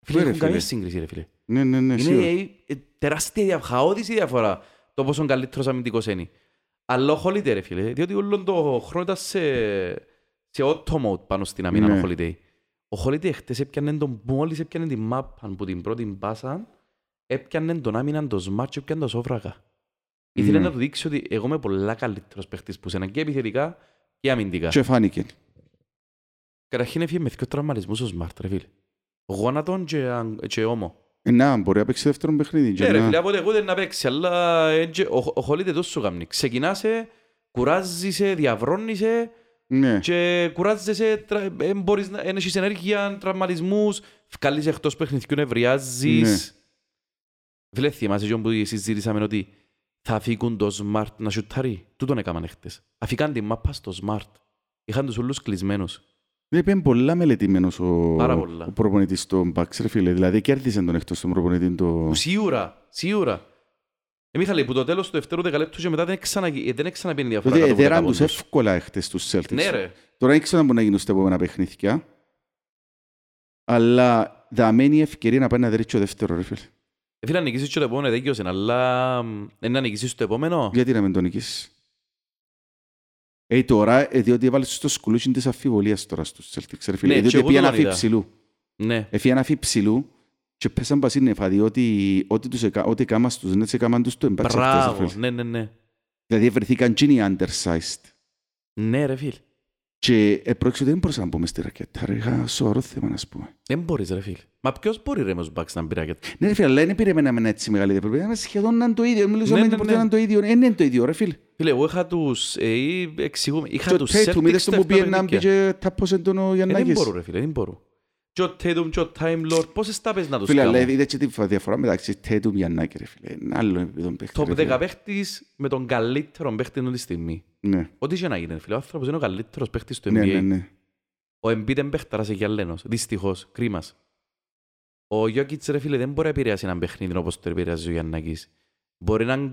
Φίλε, έχουν καμία σύγκριση, ρε φίλε. Ναι, σίγουρα. Είναι τεράστια, χαόδηση διαφορά το πόσο καλύτερος αμυντικός είναι. Αλλά ο Holiday, ρε φίλε, διότι όλον το χρόνο ήταν σε... Σε auto mode πάνω στην αμήνα ο Holiday. Ο Holiday χτες έπιανε τον, μόλις έπιανε την μάπαν που την πρώτη μπάσαν, έπιανε τον άμυναν το Smart και έπιανε το Σόφρακα. Ήθελε να του δείξει ότι εγώ είμαι πολλά καλύτερος παίχτης που σένα και επιθετικά και αμυντικά. Και φάνηκε. Καταρχήν έφυγε με δύο τραυματισμούς ο Smart, ρε φίλε. Γόνατον και όμο. Να, μπορεί να παίξει δεύτερον παιχνίδι. Ναι, ρε φίλε, από εγώ δεν να παίξει, αλλά ο Holiday τόσο γάμνει. Ξεκινάσαι, κουράζεσαι, διαβρώνεσαι. Ναι. Και κουράζεσαι, έχεις ενέργεια, τραυματισμούς, βγάλεις εκτός παιχνιδιού, νευριάζεις. Φίλε, θυμάσαι και όπου συζήτησαμε ότι θα φύγουν το Smart να σιουτάρει. Τούτον έκαναν χτες. Αφήκαν τη μάπα στο Smart. Είχαν τους όλους κλεισμένους. Είπε πολλά μελετημένος ο προπονητής των Bucks, ρε φίλε. Δηλαδή κέρδισε τον εκτός τον προπονητή. Σίγουρα, σίγουρα. Μιχάλη, που το τέλος του δεύτερου δεκαλέπτου και μετά δεν ξαναπίνει διαφορά. Δηλαδή, έδεραν τους εύκολα χτες τους Celtics. Ναι, ρε. Τώρα δεν ξέρω να μπορεί να γίνουν στα επόμενα παιχνίδια. Αλλά δαμένη η ευκαιρία να πάει να δερεί και ο δεύτερο, ρε φίλε. Φίλε, να νικήσεις και το επόμενο, δεν γιώσαι, αλλά να νικήσεις το επόμενο. Γιατί να μην το νικήσεις. Τώρα, διότι έβαλες στο σκουλούκιν της αφιβολίας τώρα στους Celtics, ρε φίλε. Διότι πήγαν αφή ψηλού. Έφυγαν αφή ψηλού. Και πέσαν πασίνεφα, διότι ό,τι κάμαν στους νέτς έκαμαν τους το εμπάξε. Μπράβο, ναι, ναι, ναι. Δηλαδή βρεθήκαν και είναι undersized. Ναι, ρε φίλ. Και πρόκειται δεν μπορούσα να πούμε στη ρακέτα, ρε, είχα σοβαρό θέμα να πούμε. Δεν μπορείς, ρε φίλ. Μα ποιος μπορεί ρε με τους Bucks να μπει ρακέτα. Ναι, ρε φίλ, αλλά δεν πήρε εμένα έτσι μεγάλη διαφορετική. Ήταν σχεδόν να είναι το ίδιο, μιλούσαμε ότι μπορούσαν να είναι το ίδιο. Είναι το ίδιο, ρε φίλ. Φίλε, εγώ είχα τους, εξηγούμε, είχα τους Celtics. Και ο Tatum και ο Time Lord, πόσες τάπες να τους φίλε, κάνουν. Φίλε, είδες και την διαφορά μεταξύ Tatum Γιαννάκη, ρε φίλε. Είναι άλλο επίπεδο παίχτη. Top 10 παίχτης με τον καλύτερο παίχτη αυτή τη στιγμή. Ναι. Ό,τι και να γίνει, φίλε. Ο άνθρωπος είναι ο καλύτερος παίχτης του NBA. Ναι, ναι, ναι. Ο Embiid δεν παίχταρας εκεί αλένος. Δυστυχώς, κρίμας. Ο Jokic, ρε φίλε, δεν μπορεί να επηρεάσει έναν παιχνίδι όπως το επηρεάζει ο Γιαννάκης. Μπορεί να...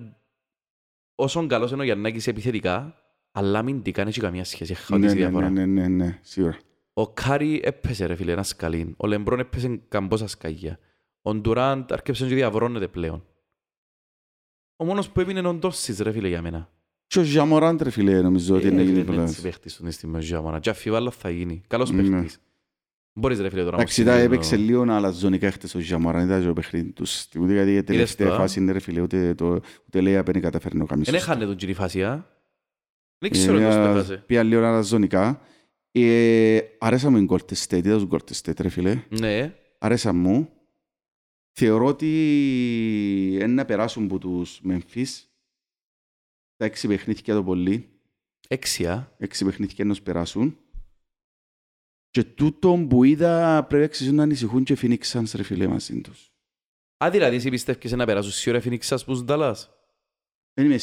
Όσον καλός είναι ο Γιαννάκης επιθετικά, αλλά αμυντικά δεν έχει καμία σχέση. Χαοτίζει διαφορά. Ναι, ναι, ναι, σίγουρα. Ο Κάρι έπεσε ρε φίλε ένα σκαλίν, ο Λεμπρόν έπεσε καμπόσα σκαγιά, ο Ντουράντ αρκέψε να διαβρώνεται πλέον. Ο μόνος που έμεινε είναι ο Ντόντσιτς ρε φίλε για μένα. Και ο Ja Morant ρε φίλε νομίζω ότι είναι γίνει πλέον. Έτσι παίχτης στον αίσθημα ο Ja Morant, και αφιβάλλα θα γίνει, καλός παίχτης. Μπορείς ρε φίλε τώρα. Εντάξει, έπαιξε λίγο άλλα ζωνικά χτες ο Ja Morant, ήταν και ο παίχτης τους. Δηλαδή η τελευταία φάση είναι ρε φίλε, ούτε λέει απένει καταφέρνει ο καμίσος. Δεν έχανε τον κυρ αρέσα μου η Golden State, είδα τους Golden State ρε φίλε. Ναι. Αρέσα μου. Θεωρώ ότι να περάσουν από τους Memphis. Τα 6 παιχνίδια το πολύ. 6, 6 παιχνίδια να περάσουν. Και τούτον που είδα πρέπει να εξηγούν να ανησυχούν και Phoenix Suns ρε φίλε μαζί τους. Α, δηλαδή εσύ πιστεύεις να περάσουν σίγουρα Phoenix Suns που Νταλάς. Δεν είμαι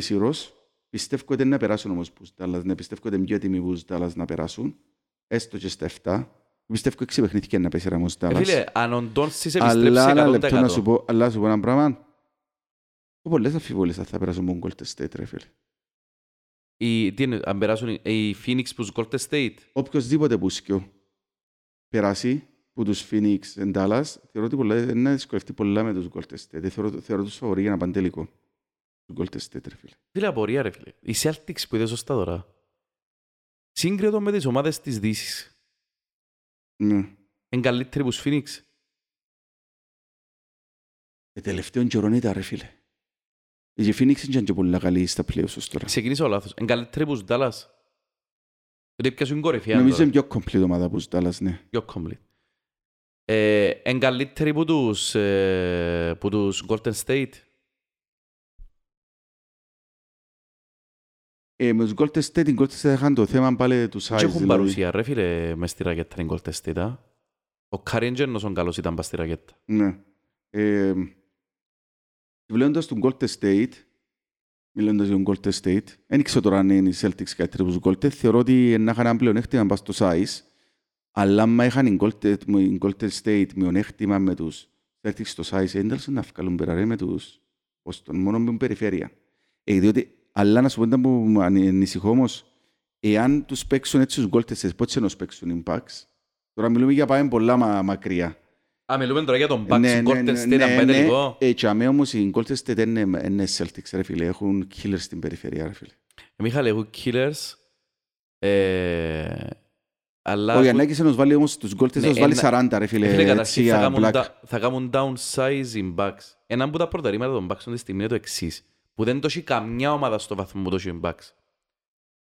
σίγουρος. Πιστεύω ότι να περάσουν όμως που Dallas, ναι, πιστεύω ότι είναι πιο έτοιμοι που Dallas να περάσουν, έστω και στα 7. Πιστεύω ότι ξεπαιχνήθηκε να πέσει ραμός Dallas. Φίλε, αν ο Ντόντσιτς επιστρέψει 100%. Αλλά λεπτό να σου πω ένα πράγμα. Πολλές αφιβολίες θα περάσουν από Golden State, ρε φίλε. Αν περάσουν οι Phoenix που Golden State. Οποιοςδήποτε πουσκιο περάσει που τους Phoenix εν Dallas, θεωρώ ότι να δυσκολευτεί πολλά με τους Golden State. Θεωρώ τους φαβορεί για να πάνε τελικό. Φίλε, απορία ρε φίλε. Οι Celtics που είδες σωστά τώρα. Σύγκριτο με τις ομάδες της Δύσης. Ναι. Εν καλύτερη που Phoenix. Τελευταίων καιρών ήταν ρε φίλε. Οι Phoenix ήταν και πολλά καλή στα playoffs ως τώρα. Ξεκινήσα ο λάθος. Εν καλύτερη που Dallas. Ότι έπιασουν κορυφαία. Νομίζω είναι πιο complete ομάδα που Dallas, ναι. Πιο complete. Εν καλύτερη που τους Golden State. Με τους Golden State, οι Golden State είχαν το θέμα πάλι του size. Και έχουν παρουσία ρε φίλε μες στη ρακέτα οι Golden State. Ο Καρέντζερ νόσον καλός ήταν πας στη ρακέτα. Ναι. Βλέποντας τον Golden State, μιλώντας για τον Golden State, δεν ήξερα τώρα αν είναι οι Celtics καλύτεροι τους Golden. Θεωρώ ότι να είχαν ένα πλεονέκτημα πας στο size, αλλά άμα είχαν οι Golden State μειονέκτημα με τους Celtics στο size, ένταλσαν να βγάλουν πέρα ρε με τους Boston, μόνο με περιφέρεια. Διότι αλλά να σου πω που ανησυχώ όμως, εάν τους παίξουν έτσι τους Golden State, πότε να τους παίξουν οι Bucks. Τώρα μιλούμε για πάμε πολλά μακριά. Α, μιλούμε τώρα για τον Bucks, οι Golden State, να πάει τελικό. Έτσι, αμέ όμως οι Golden State είναι Celtics, ρε φίλε, έχουν killers στην περιφερειά, ρε φίλε. Μιχάλη, έχουν killers, Ο Γιαννάκης θα βάλει όμως τους γκολ της, θα βάλει 40 ρε φίλε. Έτσι, θα κάνουν downsizing Bucks. Ένα από τα πρωταρήματα των Bucks αυτή τη στιγμή είναι το εξής. Που δεν τόχει καμιά ομάδα στο βαθμό που τόχει Bucks.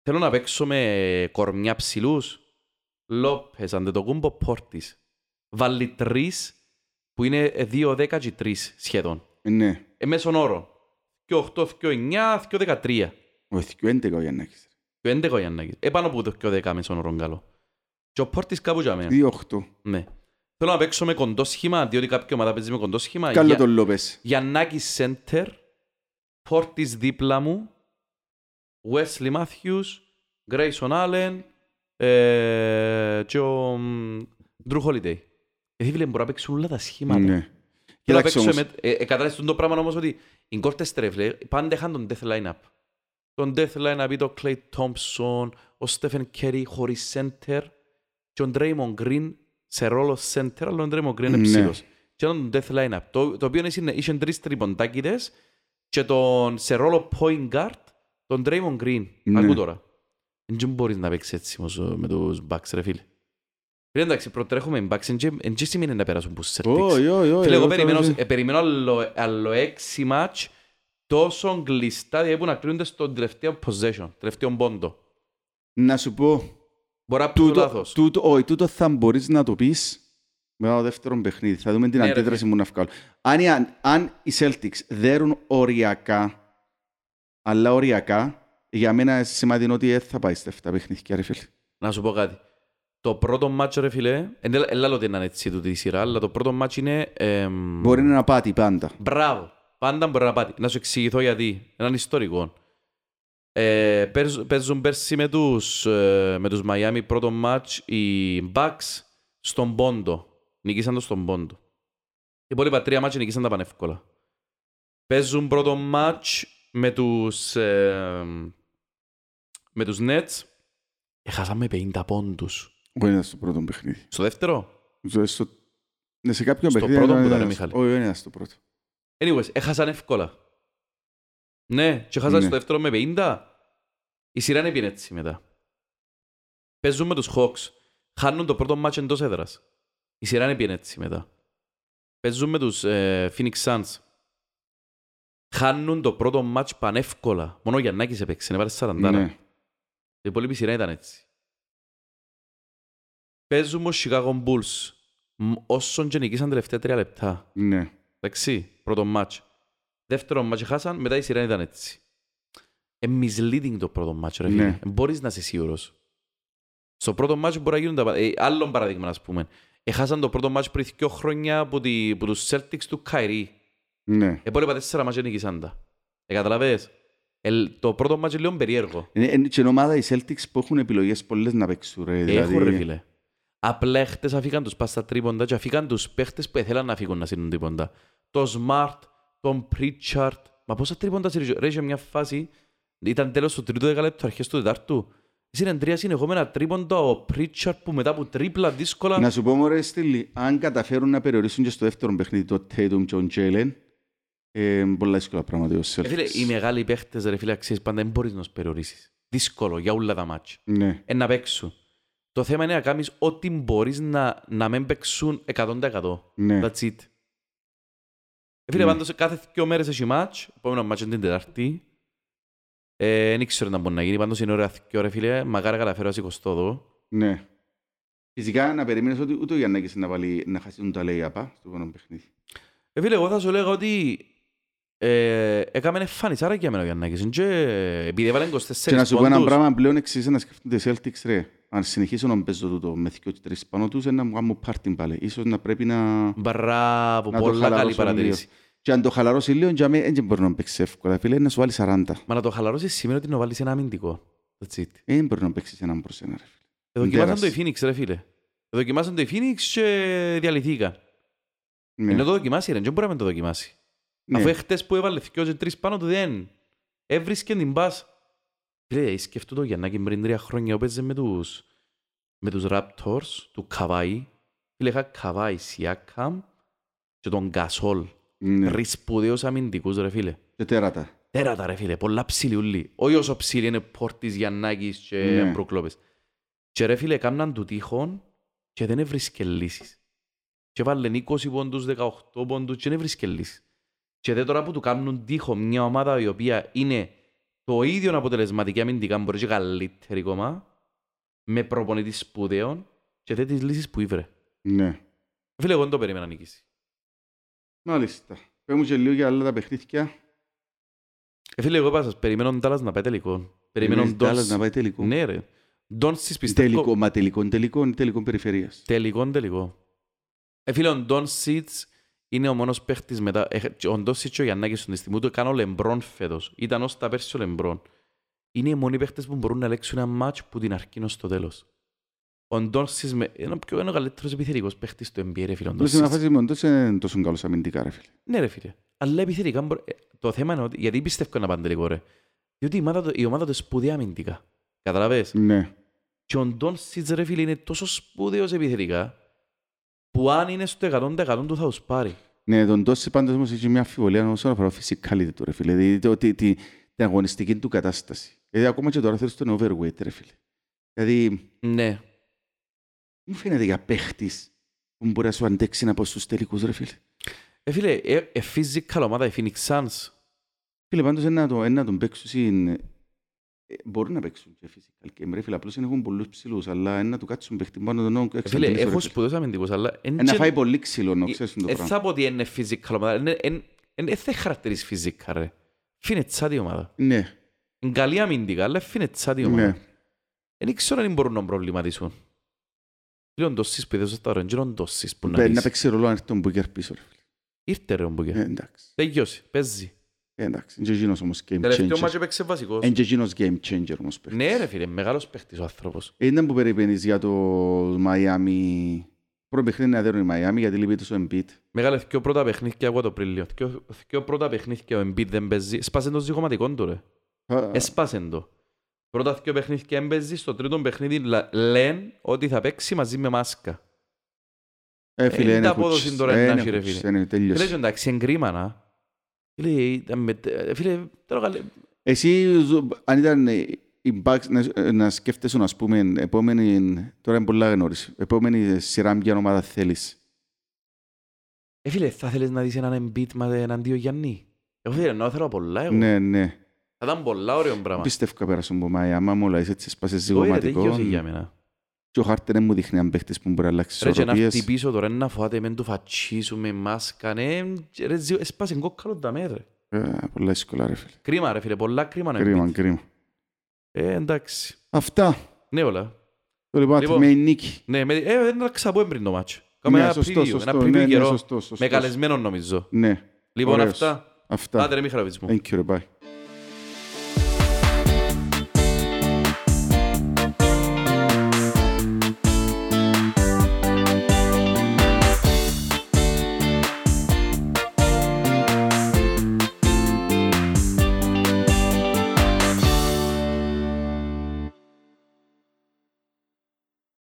Θέλω να παίξω με κορμιά ψηλούς. Λόπες, Αντετοκούμπο, Portis. Βάλει τρεις που είναι 2-10 και 3 σχεδόν. Ναι. Μέσον όρο. 2-8, 2-9, 2-13. Όχι, 2-11 ο Γιαννάκης. 2-11 ο Γιαννάκης. Επάνω από το 2-10 μέσον όρο καλό. Και ο Portis κάπου για μένα. 2-8. Ναι. Θέλω να παίξω με κοντό σχήμα, διότι κάποια ομάδα παίζει με κοντό σχήμα. Καλό τον Λόπες. Γιαννάκης center, Portis δίπλα μου, Wesley Matthews, Grayson Allen και ο Holiday. Εσύ φίλε, μπορώ να παίξω όλα τα σχήματα. Καταλάβεις το πράγμα όμως ότι οι κόρτες τρέφλε, πάντα είχαν τον death line-up. Τον death line-up ήταν ο Clay Thompson, ο Stephen Curry χωρίς center και ο Draymond Green σε ρόλο center, αλλά ο Draymond Green είναι ψηλός. Και τον death line-up, το οποίο είχε τρεις τριποντάκητες και σε ρόλο point guard τον Draymond Green. Ακού τώρα. Δεν μπορείς να παίξεις έτσι με τους Bucks ρε φίλε. Φίλε εντάξει, προτρέχουμε οι Bucks, εν και σημαίνει να περάσουν από τους Celtics. Φίλε, εγώ περιμένω άλλο 6 μάτς τόσο γλιστά διότι να κλείνονται στον τελευταίο possession, τελευταίο πόντο. Να σου πω, τούτο θα μπορείς να το πεις μετά το δεύτερο παιχνίδι. Θα δούμε την αντίδραση μου να βγάλω. Αν οι Celtics δέρουν οριακά, αλλά οριακά, για μένα σημαίνει ότι θα πάει στα 7 παιχνίδια, ρε φίλε. Να σου πω κάτι. Το πρώτο μάτσο, ρε φίλε, ελάλλω ότι είναι έτσι τούτη η σειρά, αλλά το πρώτο μάτσο είναι... μπορεί να είναι απάτη πάντα. Μπράβο. Πάντα μπορεί να απάτη. Να σου εξηγηθώ γιατί. Έναν ιστορικό. Παίζουν πέρσι με τους Μαϊάμι πρώτο μάτσο οι Bucks στον πόντο. Νικήσαν το στον πόντο. Οι υπόλοιπα τρία μάτσο νικήσαν τα πανεύκολα. Παίζουν πρώτο μάτσο με τους Nets. Έχασαμε 50 πόντους. Πού είναι στο πρώτο παιχνίδι. Στο δεύτερο. Σε κάποιο παιχνίδι. Στο πρώτο που ήταν, Μιχάλη. Όχι, είναι στο πρώτο. Anyways, έχασαν εύκολα. Ναι, και έχασαν στο δεύτερο με 50. Η σειρά είναι πήγαινε έτσι μετά. Παίζουν με τους Hawks. Χάνουν το πρώτο μάτσο εντός έδρας. Η σειρά είναι πήγαινε έτσι μετά. Παίζουν με τους Phoenix Suns. Χάνουν το πρώτο μάτσο πανεύκολα. Μόνο ο Γιαννάκης έπαιξε, έβαλε 40. Η υπόλοιπη σειρά ήταν έτσι. Παίζουμε ο Chicago Bulls. Όσον και νικήσαν τελευταία 3 λεπτά. Ναι. Εντάξει, πρώτο μάτσο. Δεύτερο μάτσο χάσαν, μετά η σειρά ήταν έτσι. Misleading το πρώτο μάτσο, ρε φίλε. Ναι. Μπορείς να είσαι σίγουρος. Στο πρώτο μάτσο μπορεί να γίνουν τα... άλλον παράδειγμα, ας πούμε. Έχασαν το πρώτο μάτσο πριν 2 χρόνια από τους Celtics του Kyrie. Ναι. Επόλοιπα 4 μάτσο νικήσαν τα. Καταλαβαίνεις. Το πρώτο μάτσο είναι λίγο περίεργο. Είναι και ομάδα οι Celtics που έχουν επιλογές πολλές να παίξουν. Έχουν ρε φίλε. Απλά χτες αφήκαν τους πας στα τρίποντα και αφήκαν τους παίχτες που ήθελαν να φύγουν να σύρουν τρίποντα. Το Smart, τον Pritchard. Μα πόσα τρίποντα σύρουν. Ρε είχε μια φάση, ήταν τέλος του τρίτου δεκαλέπτου, αρχές του τετάρτου. Είναι τρία συνεχόμενα τρίποντα ο Pritchard που μετά από τρίπλα δύσκολα... Να σου πω μωρέ Στυλί, αν καταφέρουν να περιορίσουν και στο δεύτερο παιχνίδι το Tatum και ο Jalen, πολλά δύσκολα πράγματα ο Celtics. Φίλε, οι μεγάλοι παίχτες ρε φίλε αξίες πάντα δεν μπορείς να τους περιορίσεις. Δύσκολο για όλα τα μάτς. Ναι. Να παίξουν. Το θέμα είναι να κάνεις ό,τι μπορείς να μην παίξουν 100%. Ναι. That's it. Φίλε, πάντως κάθε 2 μέρες έχει μάτς. Επόμενο μάτς είναι την Τετάρτη. Δεν ξέρω να μπορεί να γίνει. Πάντως είναι ωραία 2 ρε φίλε. Μακάρι καταφέρω να σηκωστώ εδώ. Ναι. Φυσικά να περιμένεις ότι ούτε ο Γιαννάκης να χάσουν τα λέει απά στο επόμενο παιχνίδι. Φίλε, εγώ θα σου λέγα ότι έκαμε εμφάνιση, άρα και για μένα ο Γιαννάκης. Επειδή έβαλε 24 πόντους. Και να σου πω ένα πράγμα πλέον εξής, να σκεφτούν τις Celtics ρε. Αν συνεχίσω να παίζω τούτο με 2 και 3 πάνω τους, να μου κάνω πάρτιν πάλι. Ίσως να πρέπει να... Μπράβο, πολλά καλή παρατηρήση. Και αν το χαλαρώσει λίγο, δεν μπορεί να παίξει εύκολα. Φίλε, να σου βάλει 40. Μα να το χαλαρώσει σημαίνει ότι να βάλεις ένα αμυντικό. Δεν μπορεί να παίξεις έναν προς ένα, ρε φίλε. Δοκιμάσαν το Phoenix, ρε φίλε. Δοκιμάσαν το Phoenix και διαλυθήκαν. Ενώ το δοκιμάσει, ρε, δεν μπορεί να το δοκιμάσει. Αφού χτες που έβαλε 2 και 3 πάνω του δεν έβρισκε την μπας. Φίλε, σκεφτώ το Γιαννάκη πριν 3 χρόνια έπαιζε με τους Raptors του Καβάη. Φίλε, είχα Καβάη, Σιάκαμ και τον Γκασόλ. Ρισπουδαίους αμυντικούς, ρε φίλε. Και τέρατα. Τέρατα, ρε φίλε. Πολλά ψηλιούλοι. Όχι όσο ψηλή είναι Portis, Γιαννάκης και Μπρουκλόπες. Και ρε φίλε, έκαναν του τείχον και δεν έβρισκε λύσεις. Και βάλουν 20 πόντους, 18 πόντους και δεν έβρισκε λύσεις. Και δε τώρα που του κάνουν τείχο μια ομάδα η οποία είναι το ίδιο αποτελεσματική αμυντικά, μπορεί και καλύτερη κομμά, με προπονητή σπουδαίων και δε τις λύσεις που ήβρε. Ναι. Φίλε, εγώ δεν το περίμενα νικήσει. Μάλιστα. Πέμουν και λίγο για άλλα τα παιχνίδια. Φίλε, εγώ είπα σας, περιμένω Ντάλλας να πάει τελικό. Περιμένω Ντάλλας να πάει τελικό. Ναι ρε. Ντόντσιτς πιστεύω... Τελικό, μα τελικό ή τελικό περιφερείας. Τελικό. Φίλε, ο Ντόντσιτς είναι ο μόνος παίχτης μετά. Ο Ντόντσιτς και ο Γιαννάκης στον τιμή του έκανε ο Λεμπρόν φέτος. Ήταν ως τα πέρσι ο Λεμπρόν. Είναι οι μόνοι παίχτες που μπορούν να ελέγξουν ένα μάτς που την αρκεί στο τέλος. Ο Ντόντσιτς είναι ο καλύτερος επιθετικός παίχτης του NBA, ρε φίλε. Το θέμα είναι ότι, γιατί πιστεύω να πάνε τελικό ρε, διότι η ομάδα του σπουδαία αμυντικά, καταλαβαίνεις. Ναι. Και ο Ντόντσιτς ρε φίλε είναι τόσο σπουδαίος επιθετικά, που αν είναι στο 100% του θα τους πάρει. Ναι, τον Ντόντσιτς πάντως όμως έχει μια αμφιβολία όσον αφορά φυσικάλιτε του ρε φίλε, δηλαδή την αγωνιστική του κατάσταση. Δηλαδή ακόμα και τώρα θέλεις τον overweight ρε φίλε. Δηλαδή, ναι. Μου φαίνεται για παίχτης που μπορεί να σου αντέξει να πω στους τελικούς ρε φίλε. Φίλε, physical ομάδα, η Phoenix Suns. Φίλε, πάντως ένα τον παίξουν, μπορούν να παίξουν και physical game, ρε φίλε, απλώς έχουν πολλούς ψηλούς, αλλά ένα του κάτσουν παίχτην πάνω τον όγκο. Φίλε, έχω σπουδαίους αμυντικούς, αλλά... Ένα φάει πολύ ξύλο, να ξέρεις το πράγμα. Θα πω ότι είναι physical ομάδα, δεν χαρακτηρίζει physical, ρε. Φύνε τσάτη ομάδα. Ναι. Είναι καλή αμυντικά, αλλά φύνε τσάτη ομάδα. Δεν ξέρω αν μπορούν να προβληματίσουν. Φίλε, ήρθε ρε ο Μπούκερ. Εντάξει. Τελειώσει. Παίζει. Εντάξει. Είναι και εκείνος όμως game changer. Τελευταίο μάτσο παίξε βασικός. Είναι και εκείνος game changer όμως παίχτης. Ναι ρε φίλε, μεγάλος παίχτης ο άνθρωπος. Ήταν που περιμένεις για το Μαϊάμι. Πρώτο παιχνίδι να δέρουν η Μαϊάμι γιατί λείπεται στο Embiid. Μεγάλε, δυο πρώτα παιχνίδια εγώ το Απρίλιο. Δυο πρώτα παιχνίδια ο Embiid δεν παίζει. Έσπασεν το ζυγωματικόν του ρε. Έσπασεν το. Πρώτα δυο παιχνίδια δεν παίζει. Στο τρίτο παιχνίδι λένε ότι θα παίξει μαζί με μάσκα. Φίλε, είναι απόδοση τώρα εντάξει ρε φίλε. Φίλε, εντάξει, εγκρίμανα. Φίλε, εσύ, αν ήταν οι Bucks, να σκέφτεσαι, ας πούμε, επόμενη, τώρα είναι πολλά γνώριση, επόμενη σειρά μια ομάδα θέλεις. Φίλε, θα θέλεις να δεις έναν Embiid έναν δύο Γιάννη. Εγώ φίλε, να θέλω πολλά εγώ. Ναι, ναι. Θα ήταν πολλά ωραίο πράγμα. Πιστεύω καπέρα στον Πομάια, άμα μου όλα είσαι έτσι σπάσεις ζυγωματικό. Και ο Χάρτερ δεν μου δείχνει αν παίχτες που μπορεί να αλλάξει ισορροπίες. Ρε και να χτυπήσω τώρα, να φοβάται με το φατσίσου, με μάσκα, ναι, ρε έσπασε κόκκαλο τα μέτρα. Πολλά δύσκολα ρε φίλε. Κρίμα ρε φίλε, πολλά κρίμα να μην πείτε. Κρίμα. Εντάξει. Αυτά. Ναι όλα. Το λοιπόν, με η νίκη. Ναι, δεν να ξαπώ πριν το μάτσο. Ναι, σωστό. Με καλεσμένο νομίζω. Ναι. Λοιπόν, αυτά. Πάτε ρε Μιχαλοβιτς μου.